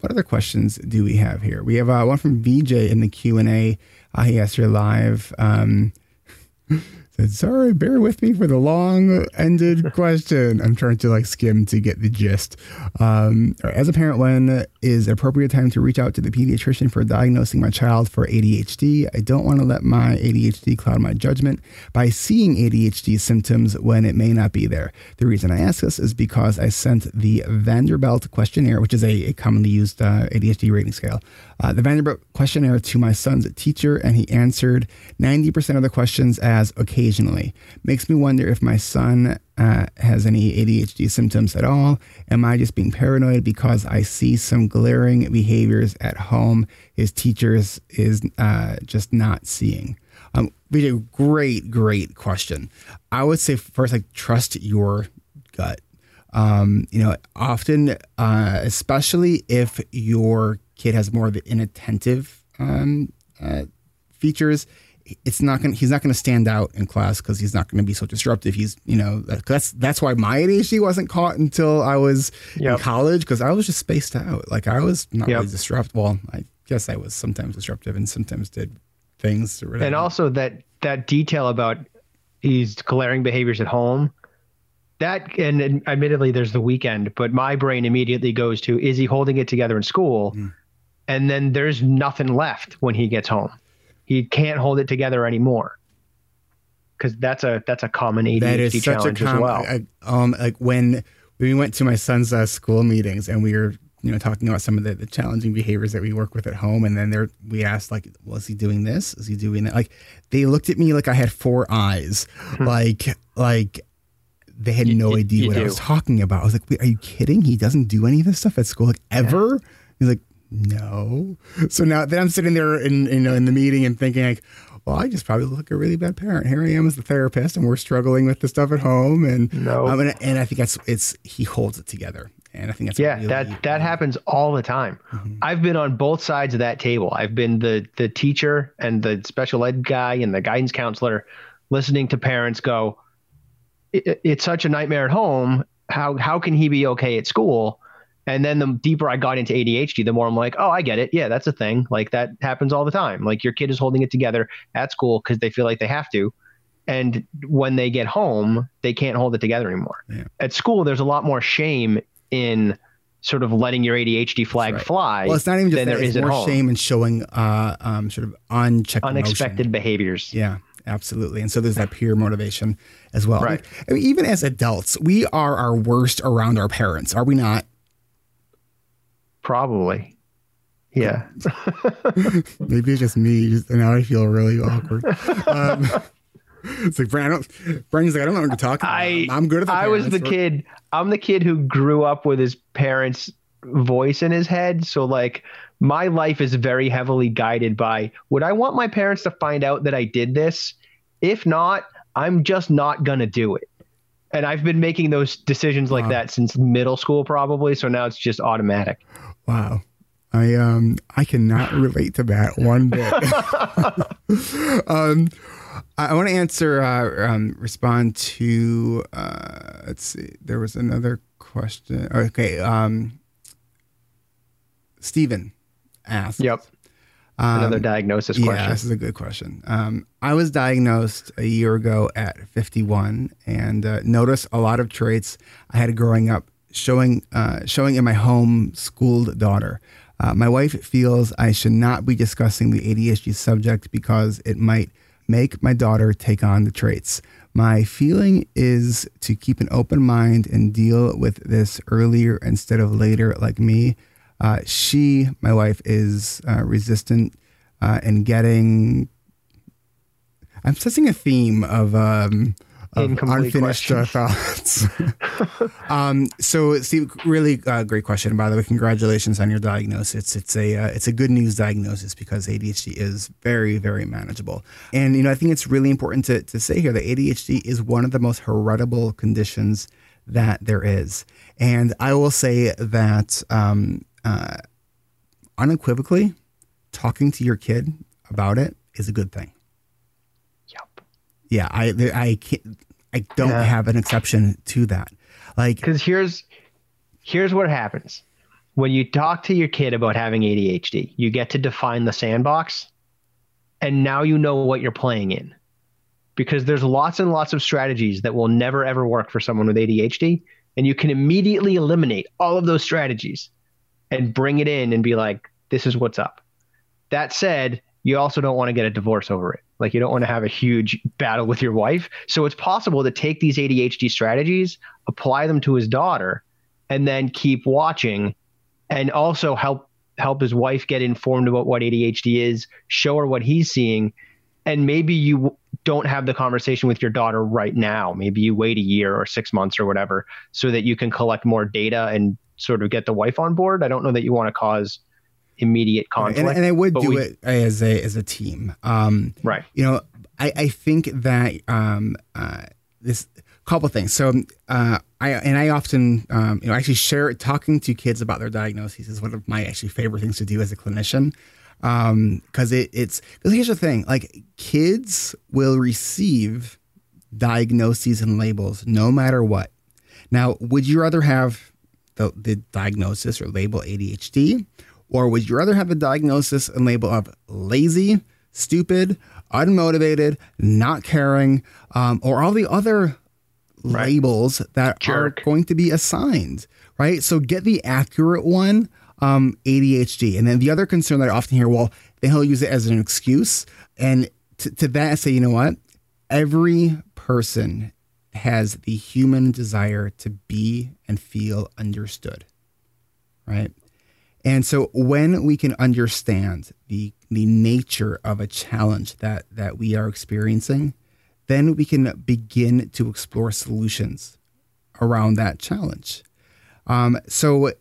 What other questions do we have here? We have uh, one from V J in the Q and A. Uh, he asked here live. Um, Said, sorry, bear with me for the long-ended question. I'm trying to like skim to get the gist. Um, as a parent, when is appropriate time to reach out to the pediatrician for diagnosing my child for A D H D? I don't want to let my A D H D cloud my judgment by seeing A D H D symptoms when it may not be there. The reason I ask this is because I sent the Vanderbilt questionnaire, which is a, a commonly used uh, A D H D rating scale, uh, the Vanderbilt questionnaire to my son's teacher, and he answered ninety percent of the questions as okay. Occasionally. Makes me wonder if my son uh, has any A D H D symptoms at all. Am I just being paranoid because I see some glaring behaviors at home his teachers is uh, just not seeing? Um, Vijay, great, great question. I would say first, like, trust your gut. Um, you know, often, uh, especially if your kid has more of the inattentive um, uh, features, it's not going he's not going to stand out in class because he's not going to be so disruptive. He's, you know, that's, that's why my A D H D wasn't caught until I was yep. in college, because I was just spaced out. Like, I was not yep. really disruptive. Well, I guess I was sometimes disruptive and sometimes did things. Or and also that, that detail about these glaring behaviors at home, that, and, and admittedly there's the weekend, but my brain immediately goes to, is he holding it together in school? Mm. And then there's nothing left when he gets home. He can't hold it together anymore, because that's a that's a common A D H D that is challenge such a com as well. I, um, like when we went to my son's uh, school meetings and we were, you know, talking about some of the, the challenging behaviors that we work with at home, and then there we asked, like, well, is he doing this? Is he doing that? Like, they looked at me like I had four eyes, hmm. like like they had you, no idea you, you what do. I was talking about. I was like, wait, are you kidding? He doesn't do any of this stuff at school, like, ever. Yeah. He's like, no. So now that I'm sitting there in, you know, in the meeting and thinking, like, well, I just probably look like a really bad parent. Here I am as the therapist, and we're struggling with the stuff at home. And no. um, and, and I think that's it's he holds it together. And I think that's yeah, really that important. That happens all the time. Mm-hmm. I've been on both sides of that table. I've been the the teacher and the special ed guy and the guidance counselor, listening to parents go, it, it's such a nightmare at home. How how can he be okay at school? And then the deeper I got into A D H D, the more I'm like, oh, I get it. Yeah, that's a thing. Like, that happens all the time. Like, your kid is holding it together at school because they feel like they have to. And when they get home, they can't hold it together anymore. Yeah. At school, there's a lot more shame in sort of letting your A D H D flag right. fly. Well, it's not even just that. There is more at home. Shame in showing uh, um, sort of unchecked unexpected emotion. Behaviors. Yeah. Absolutely. And so there's that peer motivation as well. Right. I mean, even as adults, we are our worst around our parents, are we not? Probably. Yeah. Maybe it's just me. Just, and now I feel really awkward. Um, it's like, Brian, I don't, Brian's like, I don't know what to talk about. I, I'm good at that. I was the kid. I'm the kid who grew up with his parents' voice in his head. So, like, my life is very heavily guided by, would I want my parents to find out that I did this? If not, I'm just not going to do it. And I've been making those decisions like wow. that since middle school, probably. So now it's just automatic. Wow. I um I cannot relate to that one bit. um, I, I want to answer, uh, um, respond to, uh, let's see, there was another question. Okay. Um, Stephen asked. Yep. Um, another diagnosis question. Yeah, this is a good question. Um, I was diagnosed a year ago at fifty-one and uh, noticed a lot of traits I had growing up showing uh, showing in my homeschooled daughter. Uh, my wife feels I should not be discussing the A D H D subject because it might make my daughter take on the traits. My feeling is to keep an open mind and deal with this earlier instead of later, like me. Uh, she, my wife, is uh, resistant uh, and getting. I'm sensing a theme of, um, of unfinished uh, thoughts. um, so, Steve, really uh, great question. By the way, congratulations on your diagnosis. It's, it's a uh, it's a good news diagnosis because A D H D is very, very manageable. And, you know, I think it's really important to to say here that A D H D is one of the most heritable conditions that there is. And I will say that. Um, Uh, unequivocally, talking to your kid about it is a good thing. Yep. Yeah, I I can't, I don't yeah. have an exception to that. Like, because here's here's what happens when you talk to your kid about having A D H D. You get to define the sandbox, and now you know what you're playing in. because there's lots and lots of strategies that will never, ever work for someone with A D H D. And you can immediately eliminate all of those strategies and bring it in and be like, this is what's up. That said, you also don't want to get a divorce over it. Like, you don't want to have a huge battle with your wife. So it's possible to take these A D H D strategies, apply them to his daughter, and then keep watching, and also help help his wife get informed about what A D H D is, show her what he's seeing. And maybe you don't have the conversation with your daughter right now. Maybe you wait a year or six months or whatever so that you can collect more data and sort of get the wife on board. I don't know that you want to cause immediate conflict. Right. And, and I would do we, it as a as a team. Um, right. You know, I, I think that um, uh, this couple things. So uh, I and I often, um, you know, actually share talking to kids about their diagnoses is one of my actually favorite things to do as a clinician. Um, cause it it's, cause here's the thing, like kids will receive diagnoses and labels no matter what. Now, would you rather have the, the diagnosis or label A D H D, or would you rather have the diagnosis and label of lazy, stupid, unmotivated, not caring, um, or all the other right. labels that Jerk. are going to be assigned, right? So get the accurate one. Um, A D H D. And then the other concern that I often hear, well, then he'll use it as an excuse. And to, to that, I say, you know what? Every person has the human desire to be and feel understood, right? And so when we can understand the the nature of a challenge that that we are experiencing, then we can begin to explore solutions around that challenge. Um, so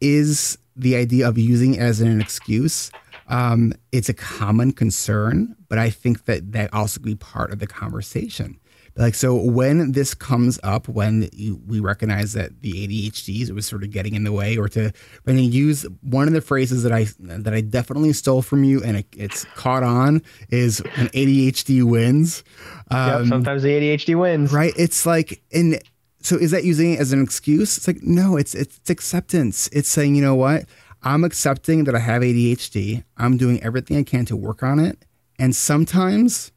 is the idea of using it as an excuse. Um, it's a common concern, but I think that that also could be part of the conversation. But like, so when this comes up, when you, we recognize that the A D H Ds, it was sort of getting in the way, or to when you use one of the phrases that I, that I definitely stole from you and it, it's caught on is an A D H D wins. Um, yep, sometimes the A D H D wins, right? It's like, in So is that using it as an excuse? It's like, no, it's, it's acceptance. It's saying, you know what? I'm accepting that I have A D H D. I'm doing everything I can to work on it. And sometimes,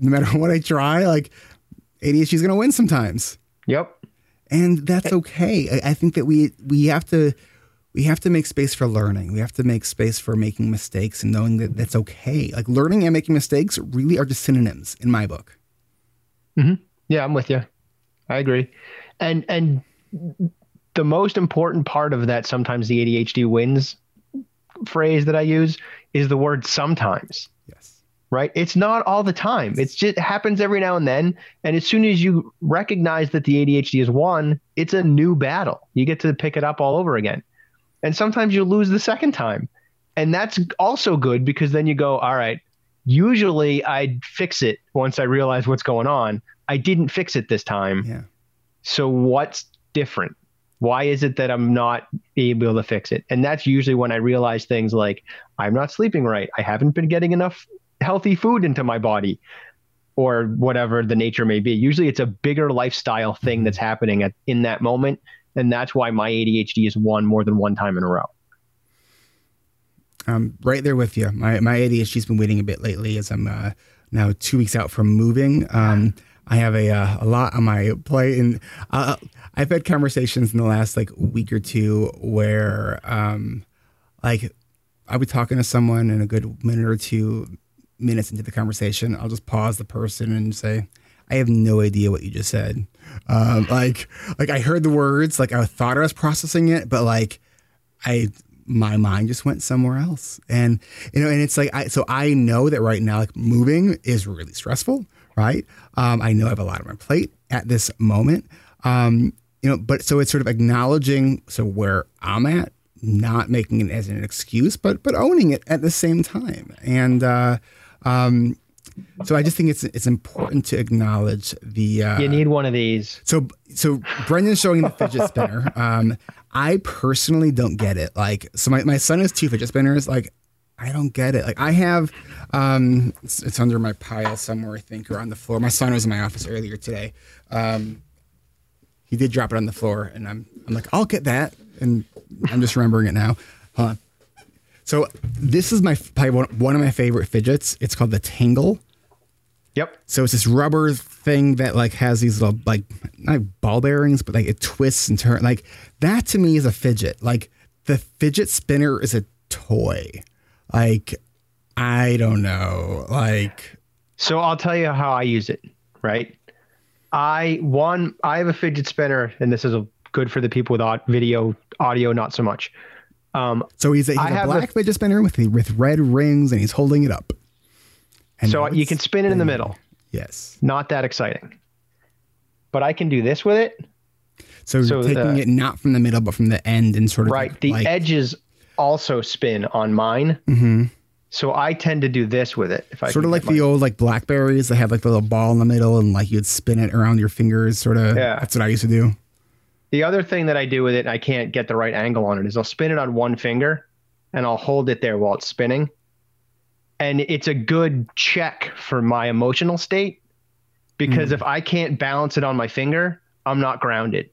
no matter what I try, like A D H D is going to win sometimes. Yep. And that's okay. I, I think that we, we have to, we have to make space for learning. We have to make space for making mistakes and knowing that that's okay. Like learning and making mistakes really are just synonyms in my book. Mm-hmm. Yeah, I'm with you. I agree. And and the most important part of that, sometimes the A D H D wins phrase that I use, is the word sometimes. Yes. Right? It's not all the time. It's just, it happens every now and then. And as soon as you recognize that the A D H D is won, it's a new battle. You get to pick it up all over again. And sometimes you lose the second time. And that's also good because then you go, all right, usually I'd fix it once I realize what's going on. I didn't fix it this time. Yeah. So what's different? Why is it that I'm not able to fix it? And that's usually when I realize things like I'm not sleeping right. I haven't been getting enough healthy food into my body or whatever the nature may be. Usually it's a bigger lifestyle thing that's happening at, in that moment. And that's why my A D H D is won more than one time in a row. I'm right there with you. My, my A D H D has been waiting a bit lately as I'm uh, now two weeks out from moving. Um, I have a, uh, a lot on my plate, and uh, I've had conversations in the last like week or two where um, like I'll be talking to someone and a good minute or two minutes into the conversation, I'll just pause the person and say, I have no idea what you just said. Um, like, like I heard the words, like I thought I was processing it, but like I, my mind just went somewhere else. And, you know, and it's like, I, so I know that right now, like moving is really stressful. Right. Um, I know I have a lot on my plate at this moment, um, you know, but so it's sort of acknowledging. So where I'm at, not making it as an excuse, but but owning it at the same time. And uh, um, so I just think it's it's important to acknowledge the. Uh, you need one of these. So so Brendan's showing the fidget spinner. Um, I personally don't get it. Like so my, my son has two fidget spinners. Like I don't get it. Like I have, um, it's, it's under my pile somewhere, I think, or on the floor. My son was in my office earlier today. Um, he did drop it on the floor, and I'm, I'm like, I'll get that, and I'm just remembering it now. Hold on. So this is my probably one, one of my favorite fidgets. It's called the Tangle. Yep. So it's this rubber thing that like has these little like not ball bearings, but like it twists and turns. Like that to me is a fidget. Like the fidget spinner is a toy. Like I don't know. Like so I'll tell you how I use it. Right. I one I have a fidget spinner, and this is a, good for the people with video audio, not so much. Um, so he's a, he's a black a, fidget spinner with the, with red rings, and he's holding it up. And so you can spin it in the middle. Yes. Not that exciting. But I can do this with it. So, so taking the, it not from the middle, but from the end and sort of. Right. Like, the like, edges also spin on mine. Mm-hmm. So I tend to do this with it. If I sort of like the old like Blackberries that have like the little ball in the middle and like you'd spin it around your fingers. Sort of. Yeah. That's what I used to do. The other thing that I do with it, and I can't get the right angle on it, is I'll spin it on one finger and I'll hold it there while it's spinning. And it's a good check for my emotional state, because mm. if I can't balance it on my finger, I'm not grounded.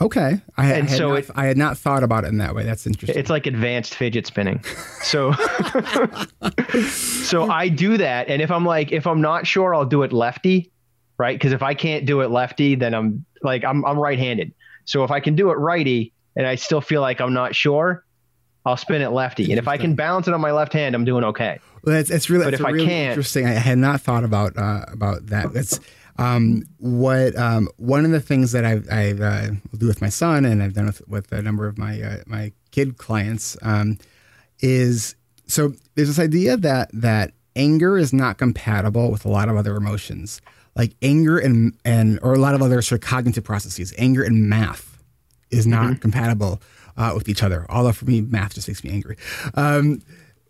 Okay. I, and I, had so not, it, I had not thought about it in that way. That's interesting. It's like advanced fidget spinning. So, so I do that. And if I'm like, if I'm not sure, I'll do it lefty, right? Because if I can't do it lefty, then I'm like, I'm, I'm right-handed. So if I can do it righty and I still feel like I'm not sure, I'll spin it lefty. And if I can balance it on my left hand, I'm doing okay. Well, that's, that's really, but that's if really I can't, interesting. I had not thought about, uh, about that. That's, um, what, um, one of the things that I've, I've, uh, do with my son, and I've done with, with a number of my, uh, my kid clients, um, is, so there's this idea that, that anger is not compatible with a lot of other emotions, like anger and, and, or a lot of other sort of cognitive processes. Anger and math is not mm-hmm. compatible Uh, with each other. Although for me, math just makes me angry. Um,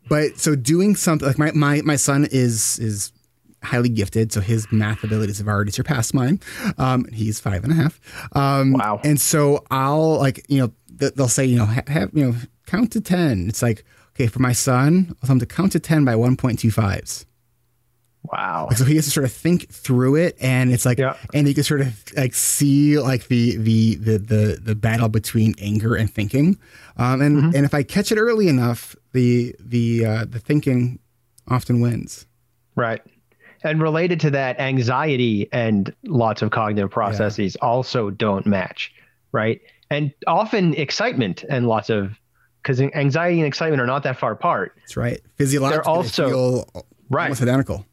but so doing something like my, my, my son is, is highly gifted. So his math abilities have already surpassed mine. Um, he's five and a half. Um, wow. And so I'll like, you know, th- they'll say, you know, ha- have, you know, count to ten. It's like, okay, for my son, I'll tell him to count to ten by one point two fives. Wow. So he has to sort of think through it, and it's like, yeah. and you can sort of like see like the, the, the, the, the battle between anger and thinking. Um, and, mm-hmm. and if I catch it early enough, the, the, uh, the thinking often wins. Right. And related to that, anxiety and lots of cognitive processes yeah. also don't match. Right. And often excitement and lots of, cause anxiety and excitement are not that far apart. That's right. Physiologically, they're also, they feel right. almost identical.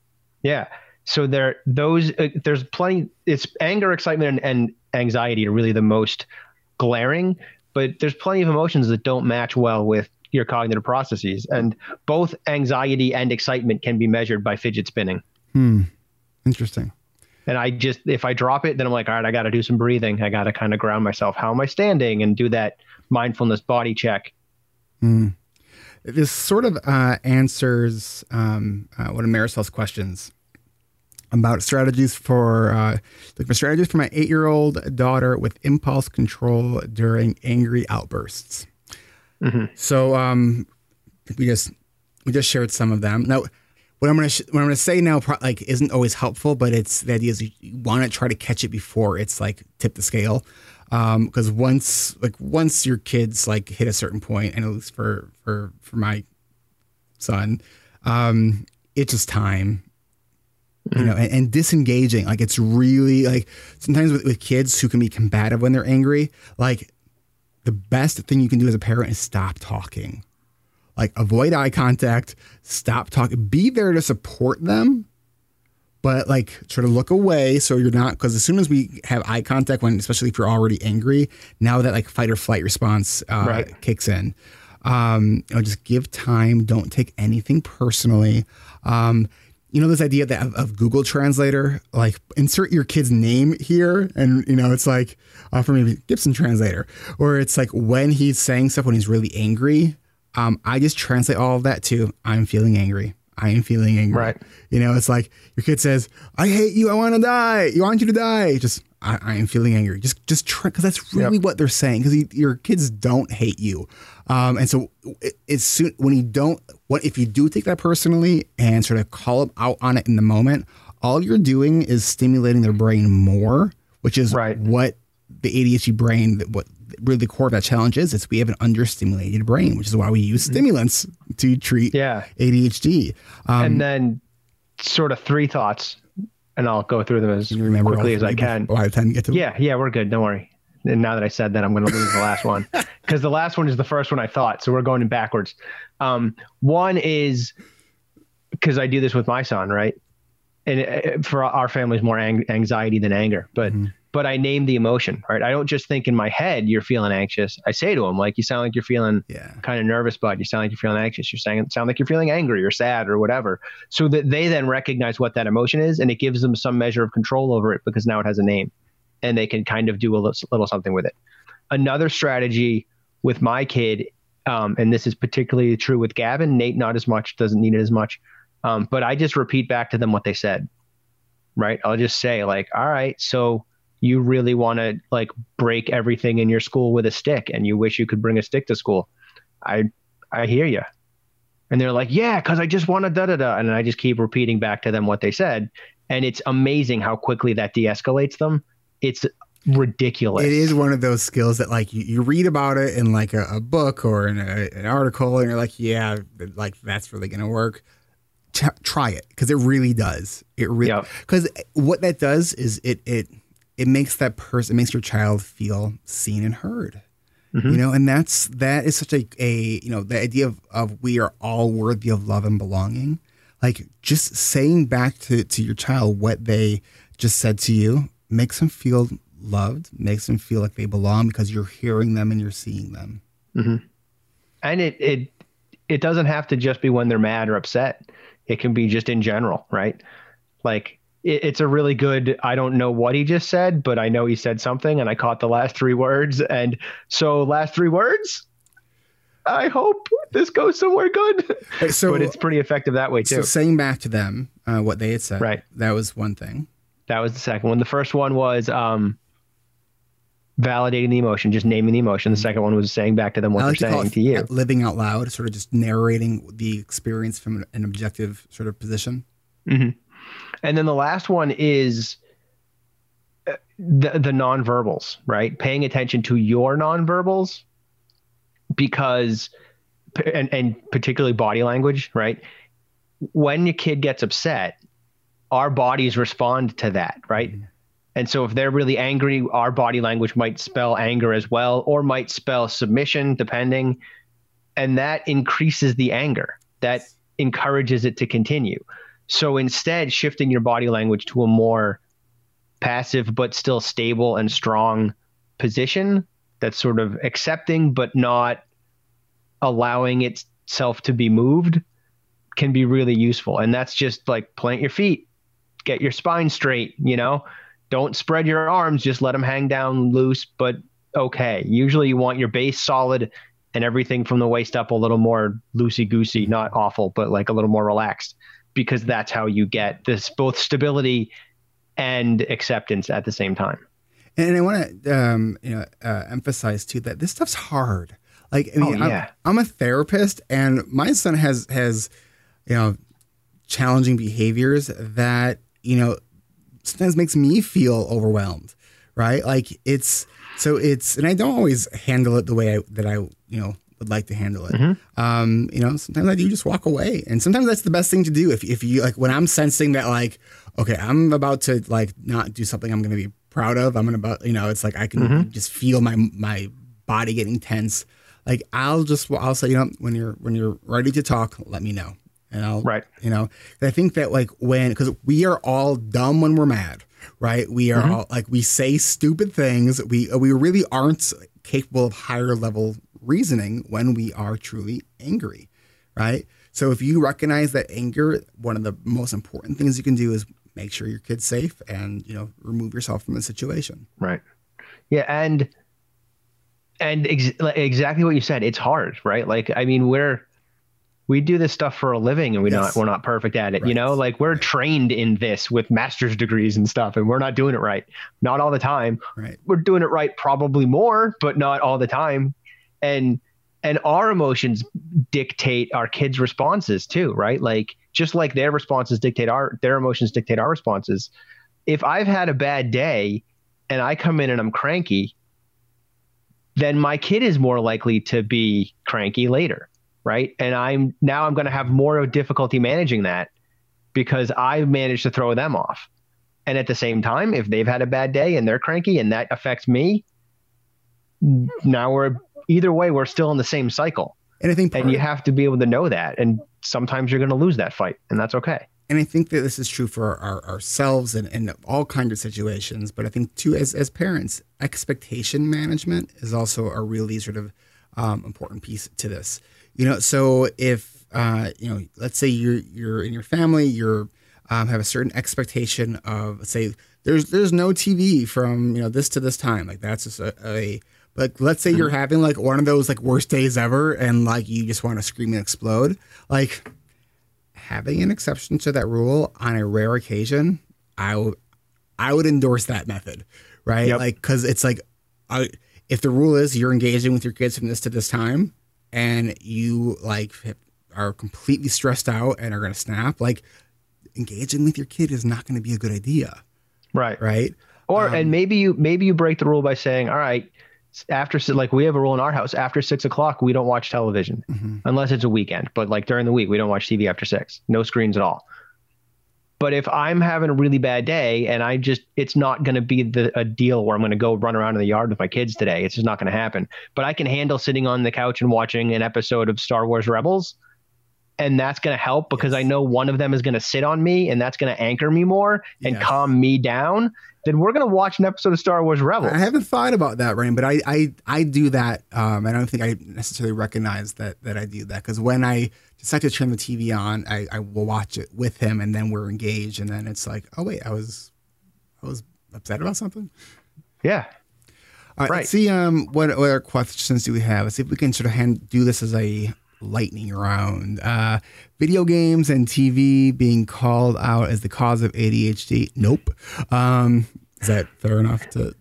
Yeah. So there, those, uh, there's plenty, it's anger, excitement, and, and anxiety are really the most glaring, but there's plenty of emotions that don't match well with your cognitive processes. And both anxiety and excitement can be measured by fidget spinning. Hmm. Interesting. And I just, if I drop it, then I'm like, all right, I got to do some breathing. I got to kind of ground myself. How am I standing? And do that mindfulness body check. Hmm. This sort of uh, answers um, uh, one of Marisol's questions about strategies for uh, like my strategies for my eight-year-old daughter with impulse control during angry outbursts. Mm-hmm. So um, we just we just shared some of them. Now, what I'm gonna sh- what I'm gonna say now pro- like isn't always helpful, but it's the idea is you want to try to catch it before it's like tip the scale. Because um, once, like once your kids like hit a certain point, and at least for for for my son, um, it's just time, mm-hmm. you know, and, and disengaging. Like it's really like sometimes with, with kids who can be combative when they're angry, like the best thing you can do as a parent is stop talking, like avoid eye contact, stop talking, be there to support them. But like sort of look away so you're not, because as soon as we have eye contact, when especially if you're already angry, now that like fight or flight response uh, right. kicks in. Um, you know, just give time. Don't take anything personally. Um, you know, this idea that of, of Google Translator, like insert your kid's name here. And, you know, it's like uh, for me, Gibson Translator, or it's like when he's saying stuff, when he's really angry, um, I just translate all of that to I'm feeling angry. I am feeling angry. Right. You know, it's like your kid says, I hate you. I want to die. You want you to die. Just, I, I am feeling angry. Just, just try. Cause that's really yep. what they're saying. Cause you, your kids don't hate you. Um, and so it, it's soon when you don't, what, if you do take that personally and sort of call them out on it in the moment, all you're doing is stimulating their brain more, which is right. what the A D H D brain, what really the core of that challenge is, is we have an understimulated brain, which is why we use stimulants to treat yeah. A D H D. Um, and then sort of three thoughts, and I'll go through them as quickly as I can. Oh, I have time to get to. Yeah, yeah, we're good. Don't worry. And now that I said that, I'm going to lose the last one, because the last one is the first one I thought. So we're going backwards. Um, one is because I do this with my son, right? And it, for our family's more ang- anxiety than anger, but mm-hmm. but I name the emotion, right? I don't just think in my head, you're feeling anxious. I say to him, like, you sound like you're feeling yeah. kind of nervous, bud. You sound like you're feeling anxious. You sound, sound like you're feeling angry or sad or whatever. So that they then recognize what that emotion is, and it gives them some measure of control over it because now it has a name. And they can kind of do a little, little something with it. Another strategy with my kid, um, and this is particularly true with Gavin, Nate not as much, doesn't need it as much, um, but I just repeat back to them what they said, right? I'll just say, like, all right, so you really want to, like, break everything in your school with a stick, and you wish you could bring a stick to school. I I hear you. And they're like, yeah, because I just want to da-da-da. And I just keep repeating back to them what they said. And it's amazing how quickly that de-escalates them. It's ridiculous. It is one of those skills that, like, you, you read about it in, like, a, a book or in a, an article, and you're like, yeah, like, that's really going to work. T- try it, because it really does. It really, because yep. what that does is it it it makes that person, it makes your child feel seen and heard. Mm-hmm. You know, and that's that is such a, a you know, the idea of, of we are all worthy of love and belonging. Like, just saying back to, to your child what they just said to you makes them feel loved, makes them feel like they belong, because you're hearing them and you're seeing them. Mm-hmm. And it, it, it doesn't have to just be when they're mad or upset. It can be just in general, right? Like, it, it's a really good, I don't know what he just said, but I know he said something and I caught the last three words. And so last three words, I hope this goes somewhere good. So, but it's pretty effective that way too. So saying back to them uh, what they had said, right. That was one thing. That was the second one. The first one was um, validating the emotion, just naming the emotion. The second one was saying back to them what like they're to saying to you. Living out loud, sort of just narrating the experience from an objective sort of position. Mm-hmm. And then the last one is the, the nonverbals, right? Paying attention to your nonverbals, because, and, and particularly body language, right? When your kid gets upset, our bodies respond to that, right? Mm. And so if they're really angry, our body language might spell anger as well, or might spell submission, depending. And that increases the anger. That encourages it to continue. So instead, shifting your body language to a more passive but still stable and strong position that's sort of accepting but not allowing itself to be moved can be really useful. And that's just like, plant your feet. Get your spine straight, you know, don't spread your arms, just let them hang down loose, but okay. Usually you want your base solid and everything from the waist up a little more loosey goosey, not awful, but like a little more relaxed, because that's how you get this both stability and acceptance at the same time. And I want to, um, you know, uh, emphasize too that this stuff's hard. Like, I mean, oh, yeah. I'm, I'm a therapist, and my son has, has, you know, challenging behaviors that, you know, sometimes makes me feel overwhelmed, right? Like it's, so it's, and I don't always handle it the way I, that I, you know, would like to handle it. Mm-hmm. Um, you know, sometimes I do just walk away, and sometimes that's the best thing to do. If, if you like, when I'm sensing that, like, okay, I'm about to like not do something I'm going to be proud of. I'm going to, about, you know, it's like, I can mm-hmm. just feel my, my body getting tense. Like I'll just, I'll say, you know, when you're, when you're ready to talk, let me know. And I'll, right. you know, I think that like when, because we are all dumb when we're mad, right? We are mm-hmm. all like, we say stupid things. We we really aren't capable of higher level reasoning when we are truly angry, right? So if you recognize that anger, one of the most important things you can do is make sure your kid's safe and, you know, remove yourself from the situation. Right. Yeah. And, and ex- exactly what you said, it's hard, right? Like, I mean, we're, we do this stuff for a living, and we yes. not, we're not perfect at it. Right. You know, like we're right. trained in this with master's degrees and stuff, and we're not doing it right. Not all the time. Right. We're doing it right, probably more, but not all the time. And, and our emotions dictate our kids' responses too, right? Like just like their responses dictate our, their emotions dictate our responses. If I've had a bad day and I come in and I'm cranky, then my kid is more likely to be cranky later. Right. And I'm now I'm going to have more difficulty managing that because I've managed to throw them off. And at the same time, if they've had a bad day and they're cranky and that affects me, now we're either way, we're still in the same cycle. And I think, and you have to be able to know that. And sometimes you're going to lose that fight, and that's okay. And I think that this is true for our, ourselves and, and all kinds of situations. But I think too, as, as parents, expectation management is also a really sort of um, important piece to this. You know, so if, uh, you know, let's say you're, you're in your family, you're, Um, have a certain expectation of, say, there's there's no T V from, you know, this to this time. Like, that's just a, a like, let's say you're having like one of those like worst days ever, and like you just want to scream and explode. Like, having an exception to that rule on a rare occasion, I would I would endorse that method, right? Yep. Like, because it's like, I, if the rule is you're engaging with your kids from this to this time, and you like are completely stressed out and are gonna snap, like, engaging with your kid is not going to be a good idea. Right. Right. Or, um, and maybe you, maybe you break the rule by saying, all right, after, like, we have a rule in our house, after six o'clock, we don't watch television mm-hmm. unless it's a weekend, but like during the week, we don't watch T V after six, no screens at all. But if I'm having a really bad day and I just, it's not going to be the, a deal where I'm going to go run around in the yard with my kids today. It's just not going to happen, but I can handle sitting on the couch and watching an episode of Star Wars Rebels. And that's going to help because yes. I know one of them is going to sit on me, and that's going to anchor me more and yes. calm me down. Then we're going to watch an episode of Star Wars Rebels. I haven't thought about that, Rain, but I, I, I do that. Um, I don't think I necessarily recognize that, that I do that. Cause when I decide to turn the T V on, I, I will watch it with him, and then we're engaged. And then it's like, oh wait, I was, I was upset about something. Yeah. All right. Right. Let's see um, what other questions do we have? Let's see if we can sort of hand, do this as a lightning round. Uh, video games and T V being called out as the cause of A D H D. Nope. Um, is that fair enough to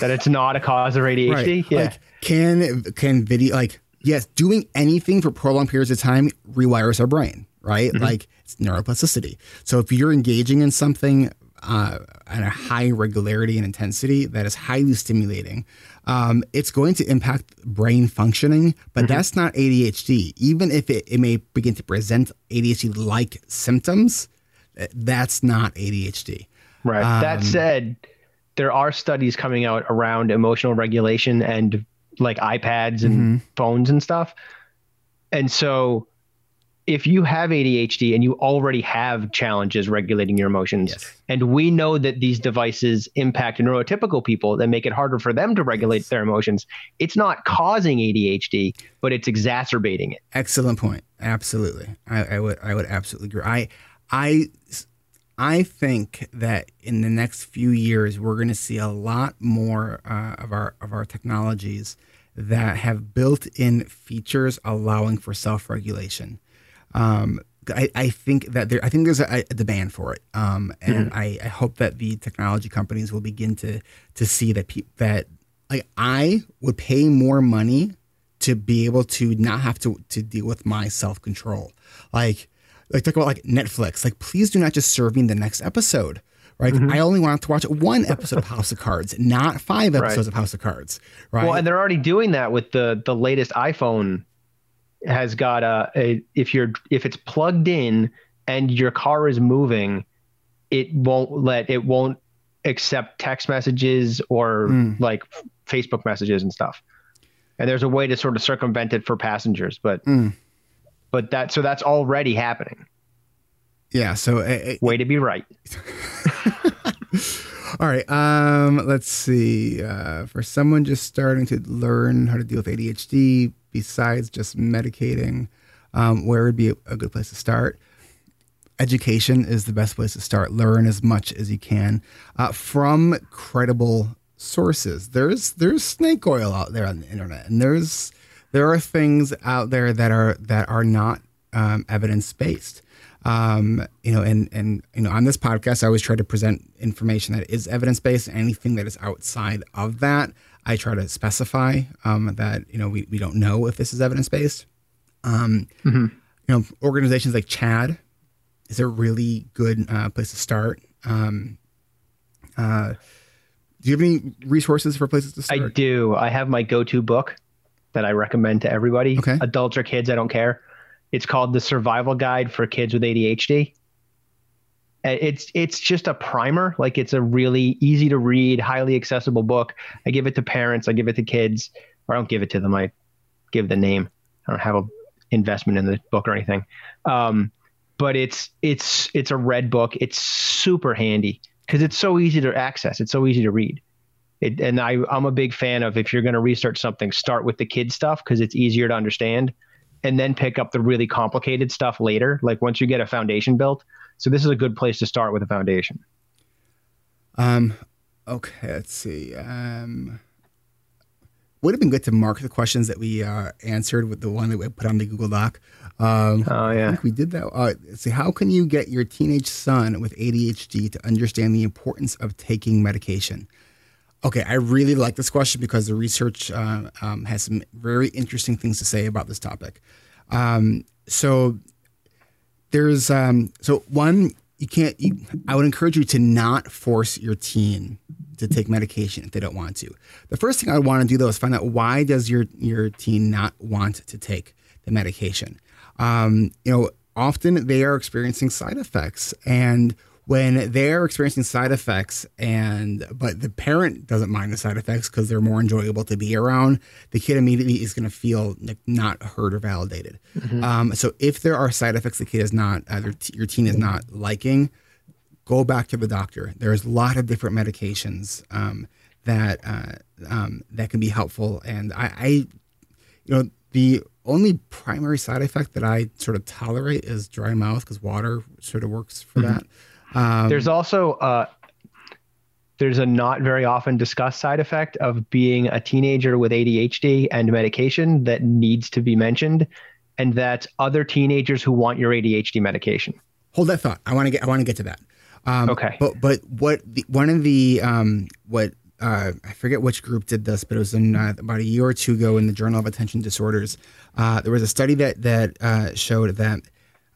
that it's not a cause of A D H D? Right. Yeah. Like, can can video like yes, doing anything for prolonged periods of time rewires our brain, right? Mm-hmm. Like, it's neuroplasticity. So if you're engaging in something uh, at a high regularity and intensity that is highly stimulating, Um, it's going to impact brain functioning, but mm-hmm. that's not A D H D. Even if it, it may begin to present A D H D-like symptoms, that's not A D H D. Right. Um, that said, there are studies coming out around emotional regulation and like iPads and mm-hmm. phones and stuff. And so if you have A D H D and you already have challenges regulating your emotions, yes. and we know that these devices impact neurotypical people that make it harder for them to regulate yes. their emotions, it's not causing A D H D, but it's exacerbating it. Excellent point. Absolutely. I, I would, I would absolutely agree. I, I, I think that in the next few years, we're going to see a lot more uh, of our, of our technologies that have built in features allowing for self-regulation. Um, I, I think that there, I think there's a, a demand for it. Um, and mm-hmm. I, I hope that the technology companies will begin to, to see that people that like, I would pay more money to be able to not have to, to deal with my self-control. Like, like talk about like Netflix, like, please do not just serve me the next episode, right? Mm-hmm. I only want to watch one episode of House of Cards, not five episodes right. of House of Cards. Right. Well, and they're already doing that with the, the latest iPhone has got a, a, if you're, if it's plugged in and your car is moving, it won't let, it won't accept text messages or mm. like Facebook messages and stuff. And there's a way to sort of circumvent it for passengers, but, mm. but that, so that's already happening. Yeah. So uh, way uh, to be right. All right. Um, let's see. Uh, for someone just starting to learn how to deal with A D H D, besides just medicating, um, where would be a, a good place to start? Education is the best place to start. Learn as much as you can uh, from credible sources. There's there's snake oil out there on the internet, and there's there are things out there that are that are not um, evidence based. Um, you know, and and you know, on this podcast, I always try to present information that is evidence based. Anything that is outside of that, I try to specify um, that, you know, we, we don't know if this is evidence-based. Um, mm-hmm. You know, organizations like CHADD is a really good uh, place to start. Um, uh, do you have any resources for places to start? I do. I have my go-to book that I recommend to everybody. Okay. Adults or kids, I don't care. It's called The Survival Guide for Kids with A D H D. It's it's just a primer. Like, it's a really easy to read, highly accessible book. I give it to parents. I give it to kids. Or I don't give it to them. I give the name. I don't have an investment in the book or anything. Um, but it's it's it's a red book. It's super handy because it's so easy to access. It's so easy to read. It, and I, I'm a big fan of, if you're going to research something, start with the kids stuff because it's easier to understand, and then pick up the really complicated stuff later, like once you get a foundation built. So this is a good place to start with a foundation. Um, okay, let's see. Um, would have been good to mark the questions that we uh, answered with the one that we put on the Google Doc. Um, oh, yeah. I think we did that. Uh, let's see, how can you get your teenage son with A D H D to understand the importance of taking medication? Okay, I really like this question because the research uh, um, has some very interesting things to say about this topic. Um, so there's, um, so one, you can't, you, I would encourage you to not force your teen to take medication if they don't want to. The first thing I want to do, though, is find out, why does your, your teen not want to take the medication? Um, you know, often they are experiencing side effects, and when they're experiencing side effects, and but the parent doesn't mind the side effects because they're more enjoyable to be around, the kid immediately is going to feel like not heard or validated. Mm-hmm. Um, so if there are side effects the kid is not, uh, your teen is not liking, go back to the doctor. There's a lot of different medications um, that uh, um, that can be helpful. And I, I, you know, the only primary side effect that I sort of tolerate is dry mouth because water sort of works for mm-hmm. that. Um, there's also uh, there's a not very often discussed side effect of being a teenager with A D H D and medication that needs to be mentioned, and that's other teenagers who want your A D H D medication. Hold that thought. I want to get I want to get to that. Um, okay. But but what the, one of the um, what uh, I forget which group did this, but it was in, uh, about a year or two ago in the Journal of Attention Disorders. Uh, there was a study that that uh, showed that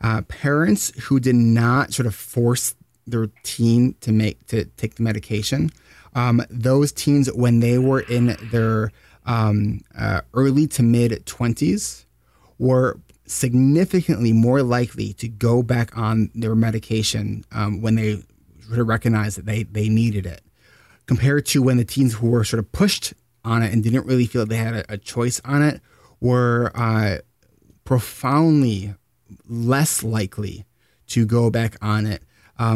uh, parents who did not sort of force their teen to make to take the medication, um, those teens, when they were in their um, uh, early to mid twenties, were significantly more likely to go back on their medication um, when they sort of recognized that they they needed it, compared to when the teens who were sort of pushed on it and didn't really feel they had a, a choice on it were uh, profoundly less likely to go back on it.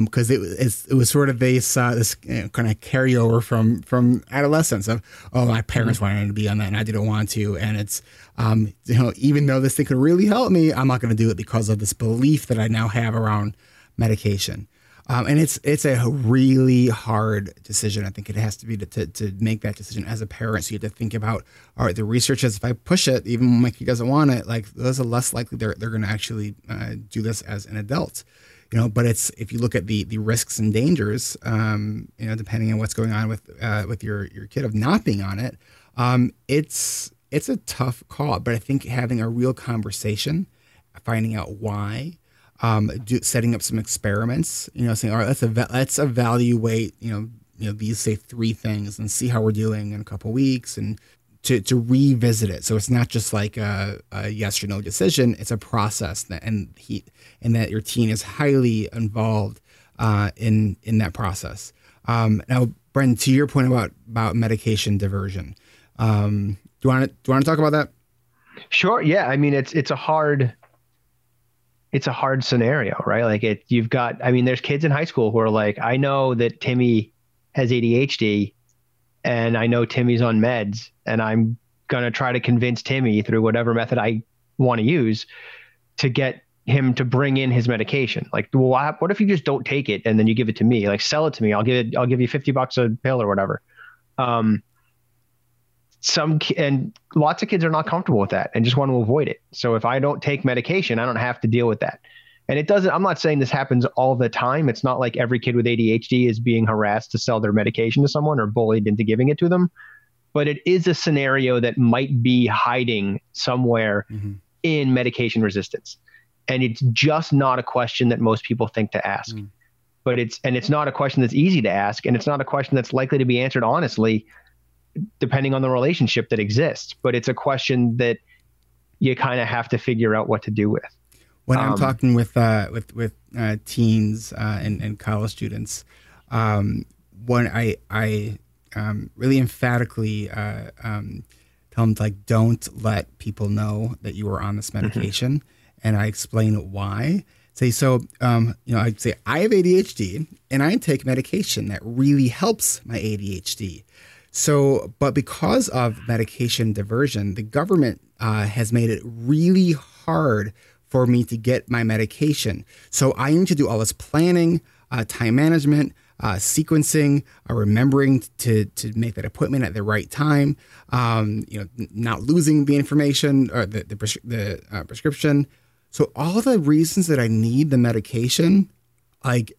Because um, it, it's, it was sort of this, uh, this you know, kind of carryover from, from adolescence of, oh, my parents wanted me to be on that and I didn't want to. And it's, um, you know, even though this thing could really help me, I'm not going to do it because of this belief that I now have around medication. Um, and it's it's a really hard decision. I think it has to be to, to, to make that decision as a parent. So you have to think about, all right, the research is if I push it, even when my kid doesn't want it, like those are less likely they're, they're going to actually uh, do this as an adult. You know, but it's if you look at the the risks and dangers, um, you know, depending on what's going on with uh, with your your kid of not being on it, um, it's it's a tough call. But I think having a real conversation, finding out why, um, do, setting up some experiments, you know, saying, all right, let's ev- let's evaluate, you know, you know these say three things and see how we're doing in a couple of weeks, and to to revisit it. So it's not just like a, a yes or no decision. It's a process that, and he, and that your teen is highly involved uh, in, in that process. Um, now, Brendan, to your point about, about medication diversion, um, do you want to, do you want to talk about that? Sure. Yeah. I mean, it's, it's a hard, it's a hard scenario, right? Like it, you've got, I mean, there's kids in high school who are like, I know that Timmy has A D H D and I know Timmy's on meds, and I'm going to try to convince Timmy through whatever method I want to use to get him to bring in his medication. Like, well, what if you just don't take it and then you give it to me? Like, sell it to me. I'll give it, I'll give you fifty bucks a pill or whatever. Um, some, and lots of kids are not comfortable with that and just want to avoid it. So if I don't take medication, I don't have to deal with that. And it doesn't, I'm not saying this happens all the time. It's not like every kid with A D H D is being harassed to sell their medication to someone or bullied into giving it to them. But it is a scenario that might be hiding somewhere mm-hmm. in medication resistance. And it's just not a question that most people think to ask. Mm. But it's, and it's not a question that's easy to ask. And it's not a question that's likely to be answered honestly, depending on the relationship that exists. But it's a question that you kind of have to figure out what to do with. When um, I'm talking with uh, with with uh, teens uh, and and college students, um, one I I um, really emphatically uh, um, tell them to, like, don't let people know that you are on this medication, mm-hmm. and I explain why. Say so, um, you know, I'd say I have A D H D and I take medication that really helps my A D H D. So, but because of medication diversion, the government uh, has made it really hard for me to get my medication. So I need to do all this planning, uh, time management, uh, sequencing, uh, remembering to to make that appointment at the right time. Um, you know, not losing the information or the the, pres- the uh, prescription. So all the reasons that I need the medication, like,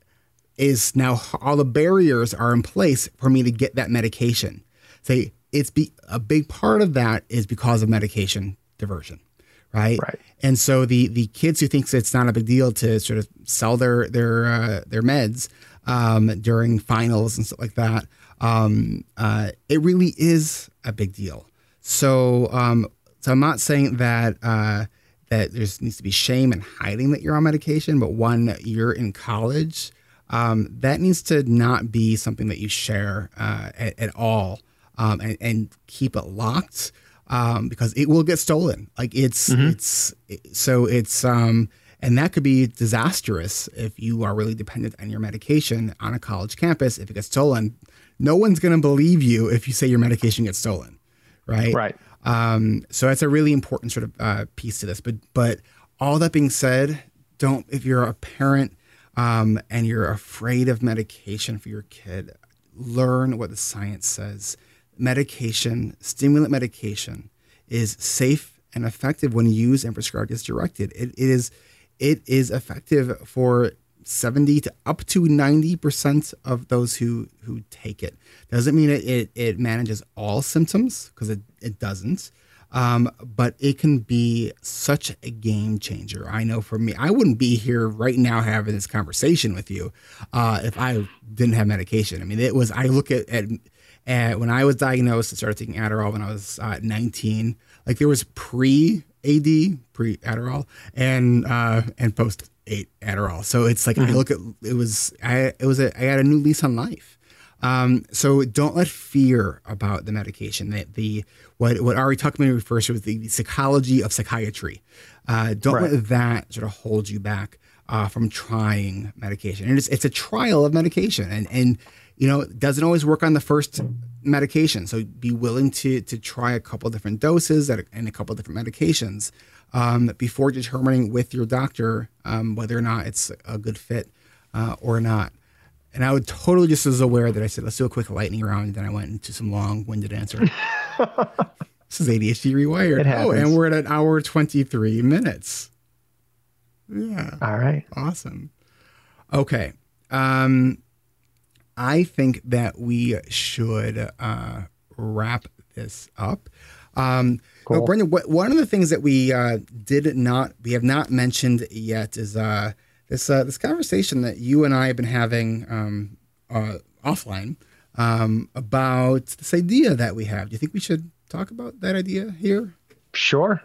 is now all the barriers are in place for me to get that medication. Say so it's be, a big part of that is because of medication diversion, right? Right. And so the the kids who think it's not a big deal to sort of sell their their uh, their meds um, during finals and stuff like that, um, uh, it really is a big deal. So um, so I'm not saying that. Uh, that there needs to be shame and hiding that you're on medication, but one, you're in college, um, that needs to not be something that you share uh, at, at all um, and, and keep it locked um, because it will get stolen. Like it's, mm-hmm. it's, it, so it's, um, and that could be disastrous if you are really dependent on your medication on a college campus. If it gets stolen, no one's going to believe you if you say your medication gets stolen, right? Right. Um, so that's a really important sort of uh, piece to this. But but all that being said, don't if you're a parent um, and you're afraid of medication for your kid, learn what the science says. Medication, stimulant medication, is safe and effective when used and prescribed as directed. It, it is it is effective for seventy to up to ninety percent of those who, who take it. Doesn't mean it, it, it manages all symptoms, because it, it doesn't. Um, but it can be such a game changer. I know for me, I wouldn't be here right now having this conversation with you uh, if I didn't have medication. I mean, it was, I look at, at, at when I was diagnosed and started taking Adderall when I was uh, nineteen, like there was pre-A D, pre-Adderall, and, uh, and post eight Adderall. So it's like, mm-hmm. I look at, it was, I, it was, a, I had a new lease on life. Um, so don't let fear about the medication that the, what, what Ari Tuckman refers to as the psychology of psychiatry. Uh, don't right. let that sort of hold you back, uh, from trying medication. And it's, it's a trial of medication and, and, you know, it doesn't always work on the first medication. So be willing to, to try a couple different doses and a couple different medications. Um, before determining with your doctor um, whether or not it's a good fit uh, or not. And I was totally just as aware that I said, let's do a quick lightning round. And then I went into some long-winded answer. This is A D H D Rewired. Oh, and we're at an hour twenty-three minutes. Yeah. All right. Awesome. Okay. Um, I think that we should uh, wrap this up. Um, cool. Well, Brendan, what, one of the things that we uh, did not, we have not mentioned yet is uh, this uh, this conversation that you and I have been having um, uh, offline um, about this idea that we have. Do you think we should talk about that idea here? Sure.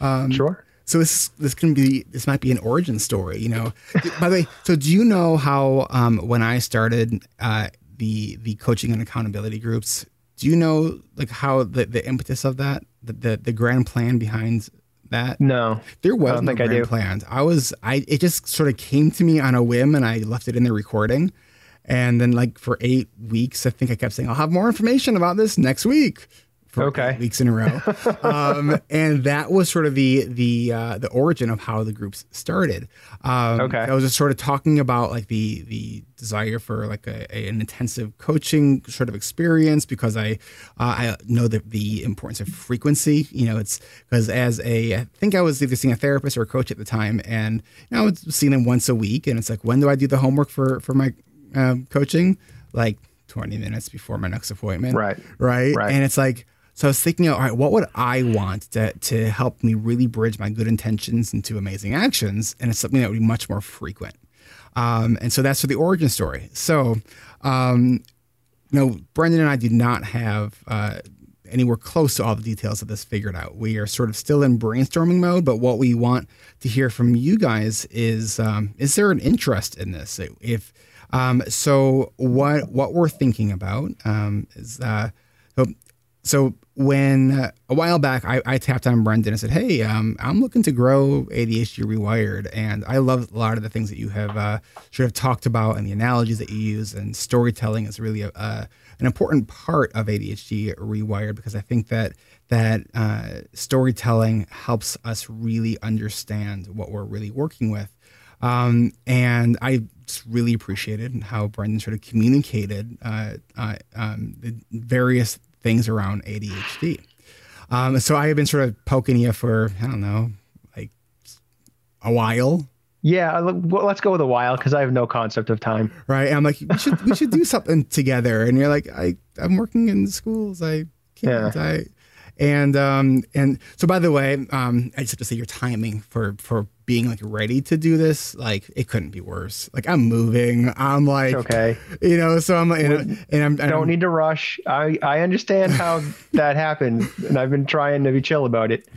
Um, sure. So this this can be this might be an origin story, you know. By the way, so do you know how um, when I started uh, the the coaching and accountability groups? Do you know like how the, the impetus of that, the, the the grand plan behind that? No, there was I don't no think grand I do. plan. I was I it just sort of came to me on a whim, and I left it in the recording, and then like for eight weeks, I think I kept saying I'll have more information about this next week. For okay, eight weeks in a row, um, and that was sort of the the uh, the origin of how the groups started. Um, okay, I was just sort of talking about like the the desire for like a, a, an intensive coaching sort of experience because I uh, I know that the importance of frequency. You know, it's because as a I think I was either seeing a therapist or a coach at the time, and you know, I was seeing them once a week, and it's like, when do I do the homework for for my um, coaching? Like twenty minutes before my next appointment, right? Right, right, and it's like. So I was thinking, all right, what would I want to, to help me really bridge my good intentions into amazing actions? And it's something that would be much more frequent. Um, and so that's for the origin story. So, um, you know, Brendan and I did not have uh, anywhere close to all the details of this figured out. We are sort of still in brainstorming mode, but what we want to hear from you guys is, um, is there an interest in this? If um, so, what what we're thinking about um, is uh, so, so when uh, a while back I, I tapped on Brendan and said, "Hey, um, I'm looking to grow A D H D Rewired, and I love a lot of the things that you have uh, sort of talked about and the analogies that you use, and storytelling is really a." a an important part of A D H D Rewired, because I think that that uh, storytelling helps us really understand what we're really working with. Um, and I just really appreciated how Brendan sort of communicated uh, uh, um, the various things around A D H D. Um, so I have been sort of poking you for, I don't know, like a while. Yeah, let's go with a while, because I have no concept of time. Right. And I'm like, we should we should do something together. And you're like, I, I'm working in schools. I can't. Yeah. I, and um, and so, by the way, um, I just have to say your timing for for being like ready to do this, like it couldn't be worse. Like I'm moving. I'm like, it's okay. You know, so I'm like, and, and I'm I don't I'm, need to rush. I, I understand how that happened. And I've been trying to be chill about it.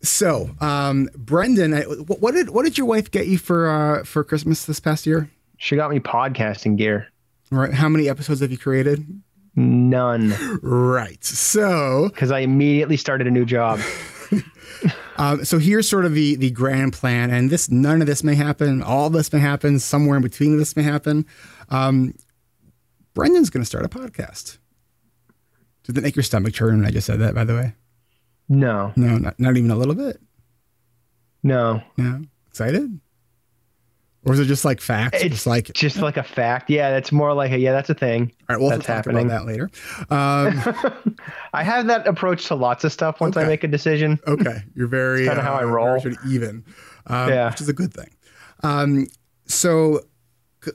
So, um, Brendan, what did what did your wife get you for uh, for Christmas this past year? She got me podcasting gear. Right. How many episodes have you created? None. Right. So, because I immediately started a new job. um, so here's sort of the the grand plan, and this none of this may happen. All of this may happen. Somewhere in between this may happen. Um, Brendan's going to start a podcast. Did that make your stomach churn when I just said that? By the way. No, no, not, not even a little bit. No, no, excited, or is it just like facts? It's just like just like a fact. Yeah, that's more like a yeah, that's a thing. All right, we'll that's talk happening. About that later. Um, I have that approach to lots of stuff. Once okay. I make a decision, okay, you're very kind of uh, how I roll. Even, um, yeah, which is a good thing. Um, so.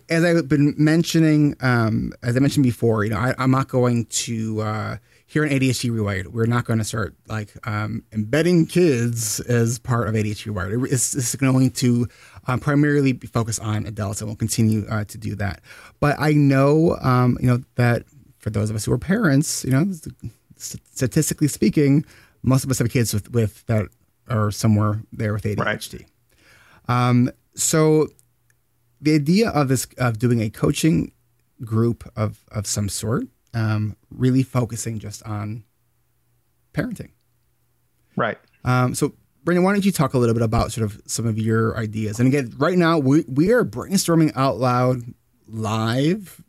As I've been mentioning, um, as I mentioned before, you know, I, I'm not going to uh, here in A D H D Rewired. We're not going to start like um, embedding kids as part of A D H D Rewired. This is going to um, primarily be focused on adults, and we'll continue uh, to do that. But I know, um, you know, that for those of us who are parents, you know, statistically speaking, most of us have kids with with that are somewhere there with A D H D. Right. Um, so. The idea of this of doing a coaching group of of some sort, um, really focusing just on parenting, right? Um, so, Brendan, why don't you talk a little bit about sort of some of your ideas? And again, right now we we are brainstorming out loud, live.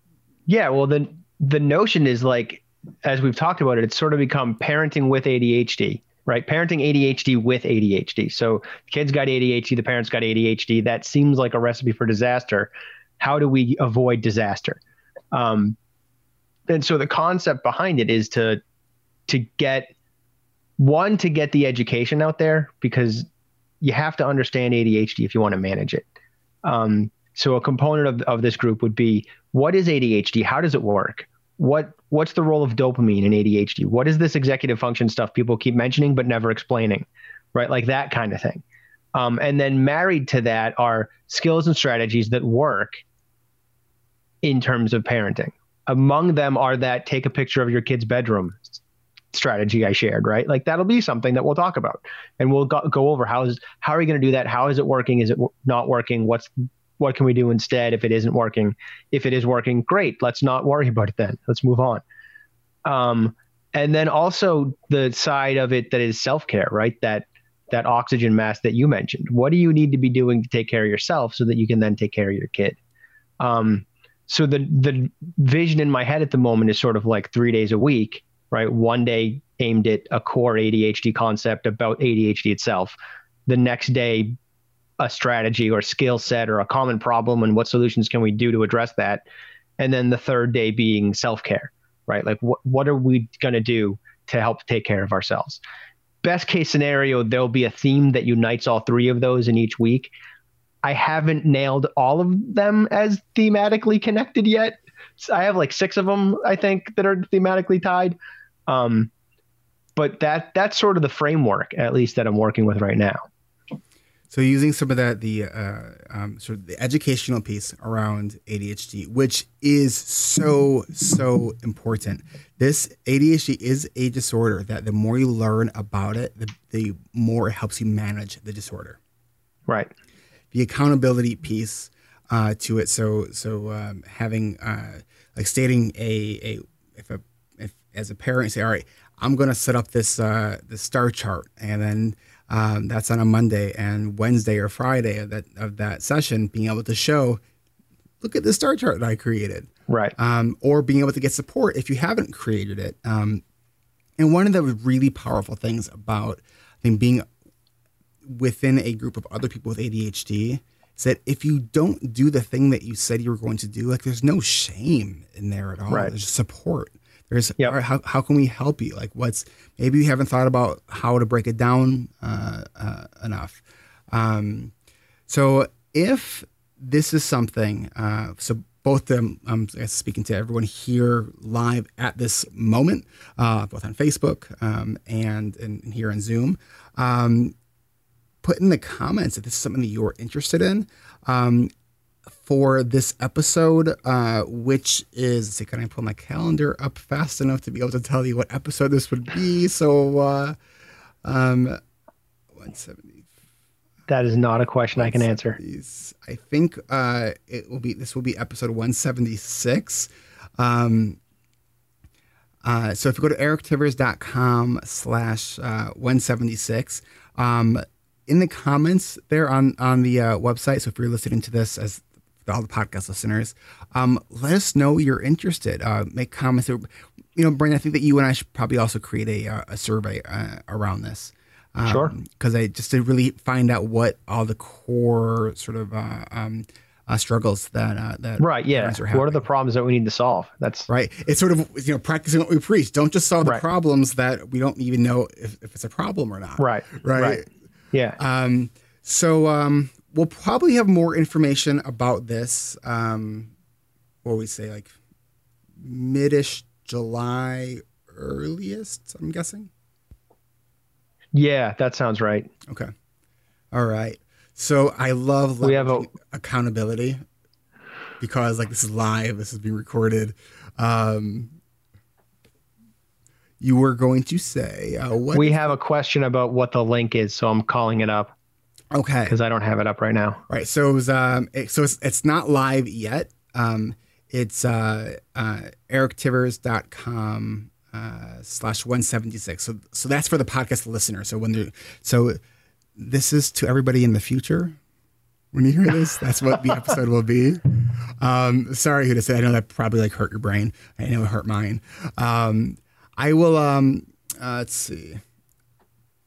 Yeah, well, the the notion is like, as we've talked about it, it's sort of become parenting with A D H D. Right. Parenting A D H D with A D H D. So the kids got A D H D, the parents got A D H D. That seems like a recipe for disaster. How do we avoid disaster? Um, and so the concept behind it is to to get one, to get the education out there, because you have to understand A D H D if you want to manage it. Um, so a component of, of this group would be, what is A D H D? How does it work? What what's the role of dopamine in A D H D? What is this executive function stuff people keep mentioning but never explaining, right? Like that kind of thing. Um, and then married to that are skills and strategies that work in terms of parenting. Among them are that take a picture of your kid's bedroom strategy I shared, right? Like that'll be something that we'll talk about, and we'll go, go over how is how are you going to do that? How is it working? Is it not working? What's What can we do instead if it isn't working? If it is working, great. Let's not worry about it then. Let's move on. Um, and then also the side of it that is self-care, right? That that oxygen mask that you mentioned. What do you need to be doing to take care of yourself so that you can then take care of your kid? Um, so the the vision in my head at the moment is sort of like three days a week, right? One day aimed at a core A D H D concept about A D H D itself. The next day, a strategy or skill set or a common problem, and what solutions can we do to address that? And then the third day being self-care, right? Like what, what are we going to do to help take care of ourselves? Best case scenario, there'll be a theme that unites all three of those in each week. I haven't nailed all of them as thematically connected yet. So I have like six of them, I think, that are thematically tied. Um, but that, that's sort of the framework, at least, that I'm working with right now. So using some of that, the uh, um, sort of the educational piece around A D H D, which is so, so important. This A D H D is a disorder that the more you learn about it, the, the more it helps you manage the disorder. Right. The accountability piece uh, to it. So so um, having uh, like stating a, a if a if as a parent, you say, all right, I'm going to set up this uh, the star chart, and then Um, that's on a Monday and Wednesday or Friday of that, of that session, being able to show, look at the star chart that I created. Right. Um, or being able to get support if you haven't created it. Um, and one of the really powerful things about, I think, being within a group of other people with A D H D is that if you don't do the thing that you said you were going to do, like, there's no shame in there at all. Right. There's support. There's, yep. All right, how, how can we help you? Like, what's, maybe you haven't thought about how to break it down uh, uh, enough. Um, so if this is something, uh, so both them, I'm speaking to everyone here live at this moment, uh, both on Facebook um, and, and here on Zoom, um, put in the comments if this is something that you're interested in. Um, For this episode, uh, which is, let's see, can I pull my calendar up fast enough to be able to tell you what episode this would be? So, uh, um, one seventy. That is not a question I can answer. I think uh, it will be. This will be episode one seventy-six. Um, uh, so, if you go to eric tivers dot com slash one seventy-six. Um, in the comments there on on the uh, website. So, if you're listening to this as all the podcast listeners, um, let us know you're interested. Uh, make comments. Or, you know, Brendan, I think that you and I should probably also create a, a survey uh, around this. Um, sure. Because I just to really find out what all the core sort of uh, um, uh, struggles that uh, that right, yeah. Parents are having. What are the problems that we need to solve? That's right. It's sort of, you know, practicing what we preach. Don't just solve the right. problems that we don't even know if, if it's a problem or not. Right. Right. right. Yeah. Um. So. Um. We'll probably have more information about this, um, what we say, like mid-ish July earliest, I'm guessing? Yeah, that sounds right. Okay. All right. So I love we have a accountability because, like, this is live. This is being recorded. Um, you were going to say uh, what? We have a question about what the link is, so I'm calling it up. Okay. Because I don't have it up right now. Right. So it was, um, it, so it's, it's not live yet. Um, it's uh, uh, eric tivers dot com uh, slash one seventy-six. So so that's for the podcast listener. So when they're so this is to everybody in the future. When you hear this, that's what the episode will be. Um, sorry, who to say. I know that probably like hurt your brain. I know it hurt mine. Um, I will. Um, uh, let's see.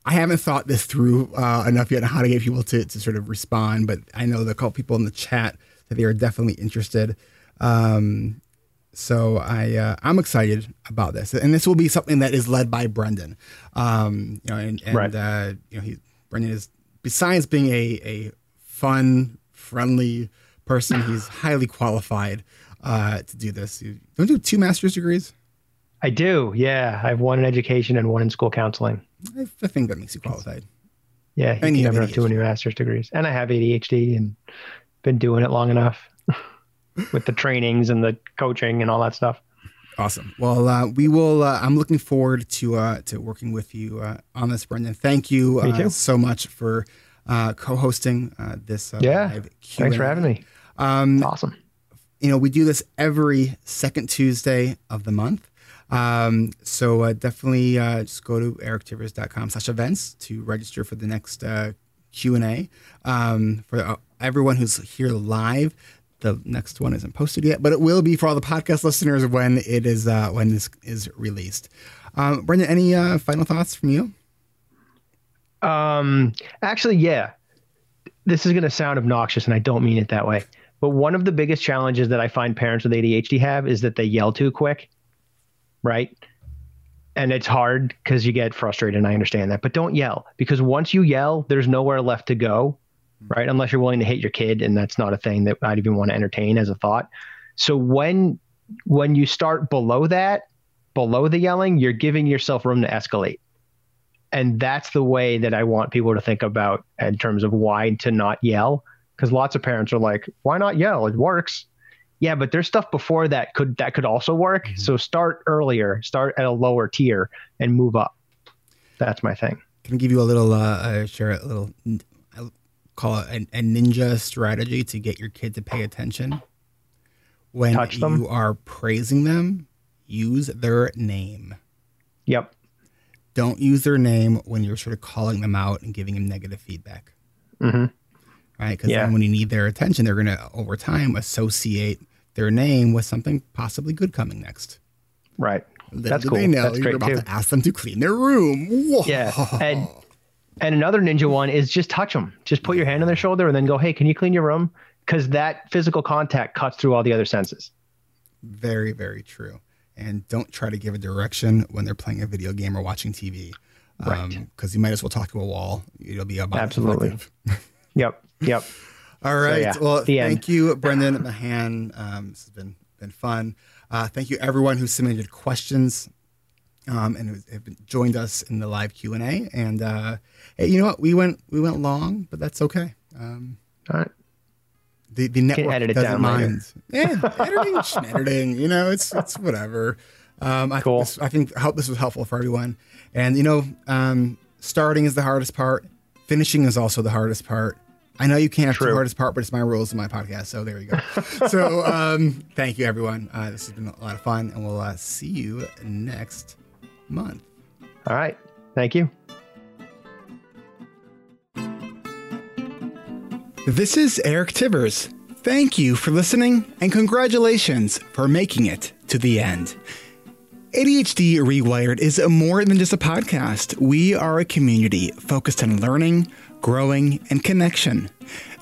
I haven't thought this through uh, enough yet on how to get people to, to sort of respond, but I know the couple people in the chat that they are definitely interested. Um, so I, uh, I'm excited about this, and this will be something that is led by Brendan. Um, you know, and, and right. uh, you know, he, Brendan is, besides being a, a fun, friendly person, he's highly qualified uh, to do this. You, don't you have two master's degrees? I do. Yeah. I have one in education and one in school counseling. I think that makes you qualified. Yeah. You can never have too many master's degrees. And I have A D H D and been doing it long enough with the trainings and the coaching and all that stuff. Awesome. Well, uh, we will, uh, I'm looking forward to, uh, to working with you uh, on this, Brendan. Thank you uh, so much for uh, co-hosting uh, this. Uh, yeah. Live Q and A. Thanks for having me. Um, awesome. You know, we do this every second Tuesday of the month. Um, so, uh, definitely, uh, just go to eric tivers dot com slash events to register for the next, uh, Q and A, um, for uh, everyone who's here live. The next one isn't posted yet, but it will be for all the podcast listeners when it is, uh, when this is released. Um, Brendan, any, uh, final thoughts from you? Um, actually, yeah, this is going to sound obnoxious and I don't mean it that way, but one of the biggest challenges that I find parents with A D H D have is that they yell too quick. Right. And it's hard because you get frustrated, and I understand that, but don't yell, because once you yell, there's nowhere left to go. Right. Unless you're willing to hit your kid. And that's not a thing that I'd even want to entertain as a thought. So when, when you start below that, below the yelling, you're giving yourself room to escalate. And that's the way that I want people to think about in terms of why to not yell. Because lots of parents are like, why not yell? It works. Yeah, but there's stuff before that could that could also work. Mm-hmm. So start earlier, start at a lower tier and move up. That's my thing. Can I give you a little, uh, share a little, I'll call it a, a ninja strategy to get your kid to pay attention? When Touch them. You are praising them, use their name. Yep. Don't use their name when you're sort of calling them out and giving them negative feedback. Mm-hmm. Right? Because yeah. then when you need their attention, they're going to, over time, associate their name with something possibly good coming next. Right. Little That's do cool. They know That's you're about too. To ask them to clean their room. Whoa. Yeah. And, and another ninja one is just touch them. Just put your hand on their shoulder and then go, hey, can you clean your room? Because that physical contact cuts through all the other senses. Very, very true. And don't try to give a direction when they're playing a video game or watching T V. Um, right. Because you might as well talk to a wall. It'll be about Absolutely. Yep. Yep. All right. So, yeah, well, thank end. you, Brendan Mahan. Um, this has been been fun. Uh, thank you, everyone who submitted questions um, and have joined us in the live Q and A. And uh, hey, you know what? We went we went long, but that's okay. Um, All right. The the network edit it doesn't down mind. Later. Yeah, editing, editing. You know, it's it's whatever. Um, I cool. Think this, I think I hope this was helpful for everyone. And you know, um, starting is the hardest part. Finishing is also the hardest part. I know you can't have the hardest part, but it's my rules in my podcast. So there you go. So um, thank you, everyone. Uh, this has been a lot of fun, and we'll uh, see you next month. All right. Thank you. This is Eric Tivers. Thank you for listening, and congratulations for making it to the end. A D H D Rewired is more than just a podcast. We are a community focused on learning, growing, and connection.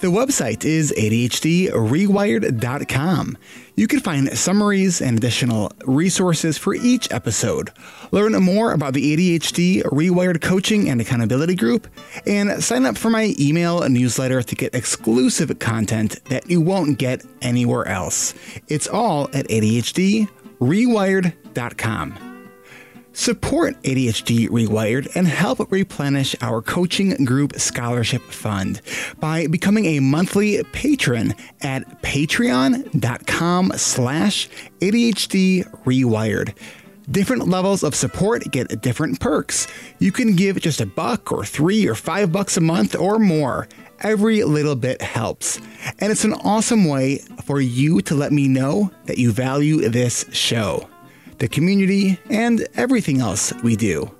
The website is A D H D rewired dot com. You can find summaries and additional resources for each episode. Learn more about the A D H D Rewired Coaching and Accountability Group, and sign up for my email newsletter to get exclusive content that you won't get anywhere else. It's all at A D H D rewired dot com. Support A D H D Rewired and help replenish our coaching group scholarship fund by becoming a monthly patron at patreon dot com slash A D H D Rewired. Different levels of support get different perks. You can give just a buck or three or five bucks a month or more. Every little bit helps. And it's an awesome way for you to let me know that you value this show, the community, and everything else we do.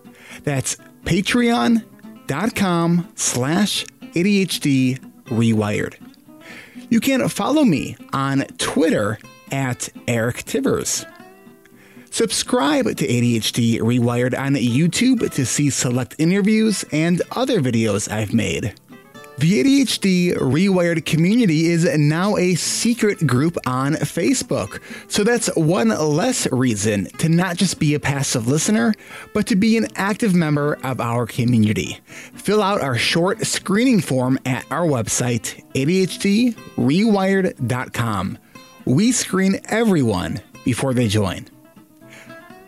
That's patreon dot com slash A D H D rewired. You can follow me on Twitter at Eric Tivers. Subscribe to A D H D Rewired on YouTube to see select interviews and other videos I've made. The A D H D Rewired community is now a secret group on Facebook, so that's one less reason to not just be a passive listener, but to be an active member of our community. Fill out our short screening form at our website, A D H D rewired dot com. We screen everyone before they join.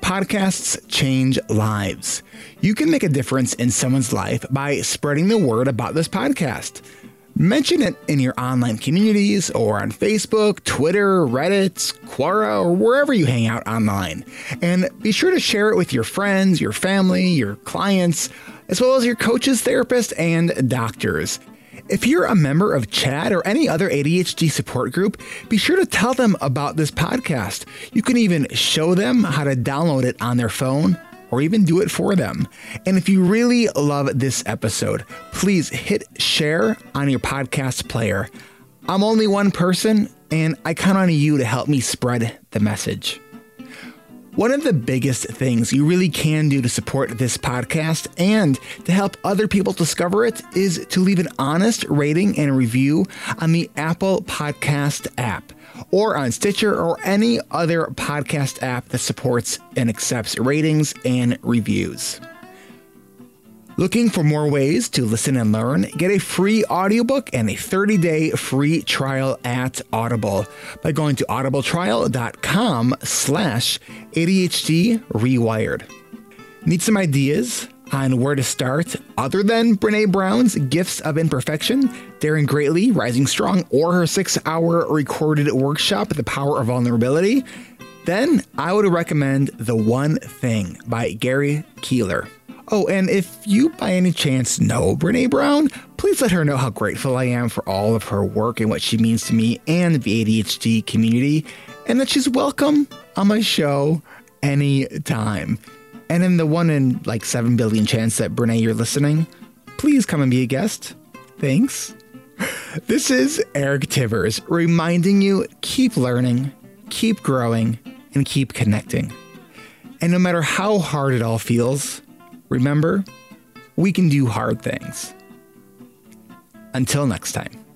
Podcasts change lives. You can make a difference in someone's life by spreading the word about this podcast. Mention it in your online communities or on Facebook, Twitter, Reddit, Quora, or wherever you hang out online. And be sure to share it with your friends, your family, your clients, as well as your coaches, therapists, and doctors. If you're a member of CHADD or any other A D H D support group, be sure to tell them about this podcast. You can even show them how to download it on their phone or even do it for them. And if you really love this episode, please hit share on your podcast player. I'm only one person, and I count on you to help me spread the message. One of the biggest things you really can do to support this podcast and to help other people discover it is to leave an honest rating and review on the Apple Podcast app or on Stitcher or any other podcast app that supports and accepts ratings and reviews. Looking for more ways to listen and learn? Get a free audiobook and a thirty-day free trial at Audible by going to audible trial dot com slash A D H D rewired. Need some ideas? on where to start other than Brené Brown's Gifts of Imperfection, Daring Greatly, Rising Strong, or her six-hour recorded workshop, The Power of Vulnerability, then I would recommend The One Thing by Gary Keeler. Oh, and if you by any chance know Brené Brown, please let her know how grateful I am for all of her work and what she means to me and the A D H D community, and that she's welcome on my show anytime. And in the one in like seven billion chance that Brené, you're listening, please come and be a guest. Thanks. This is Eric Tivers reminding you, keep learning, keep growing, and keep connecting. And no matter how hard it all feels, remember, we can do hard things. Until next time.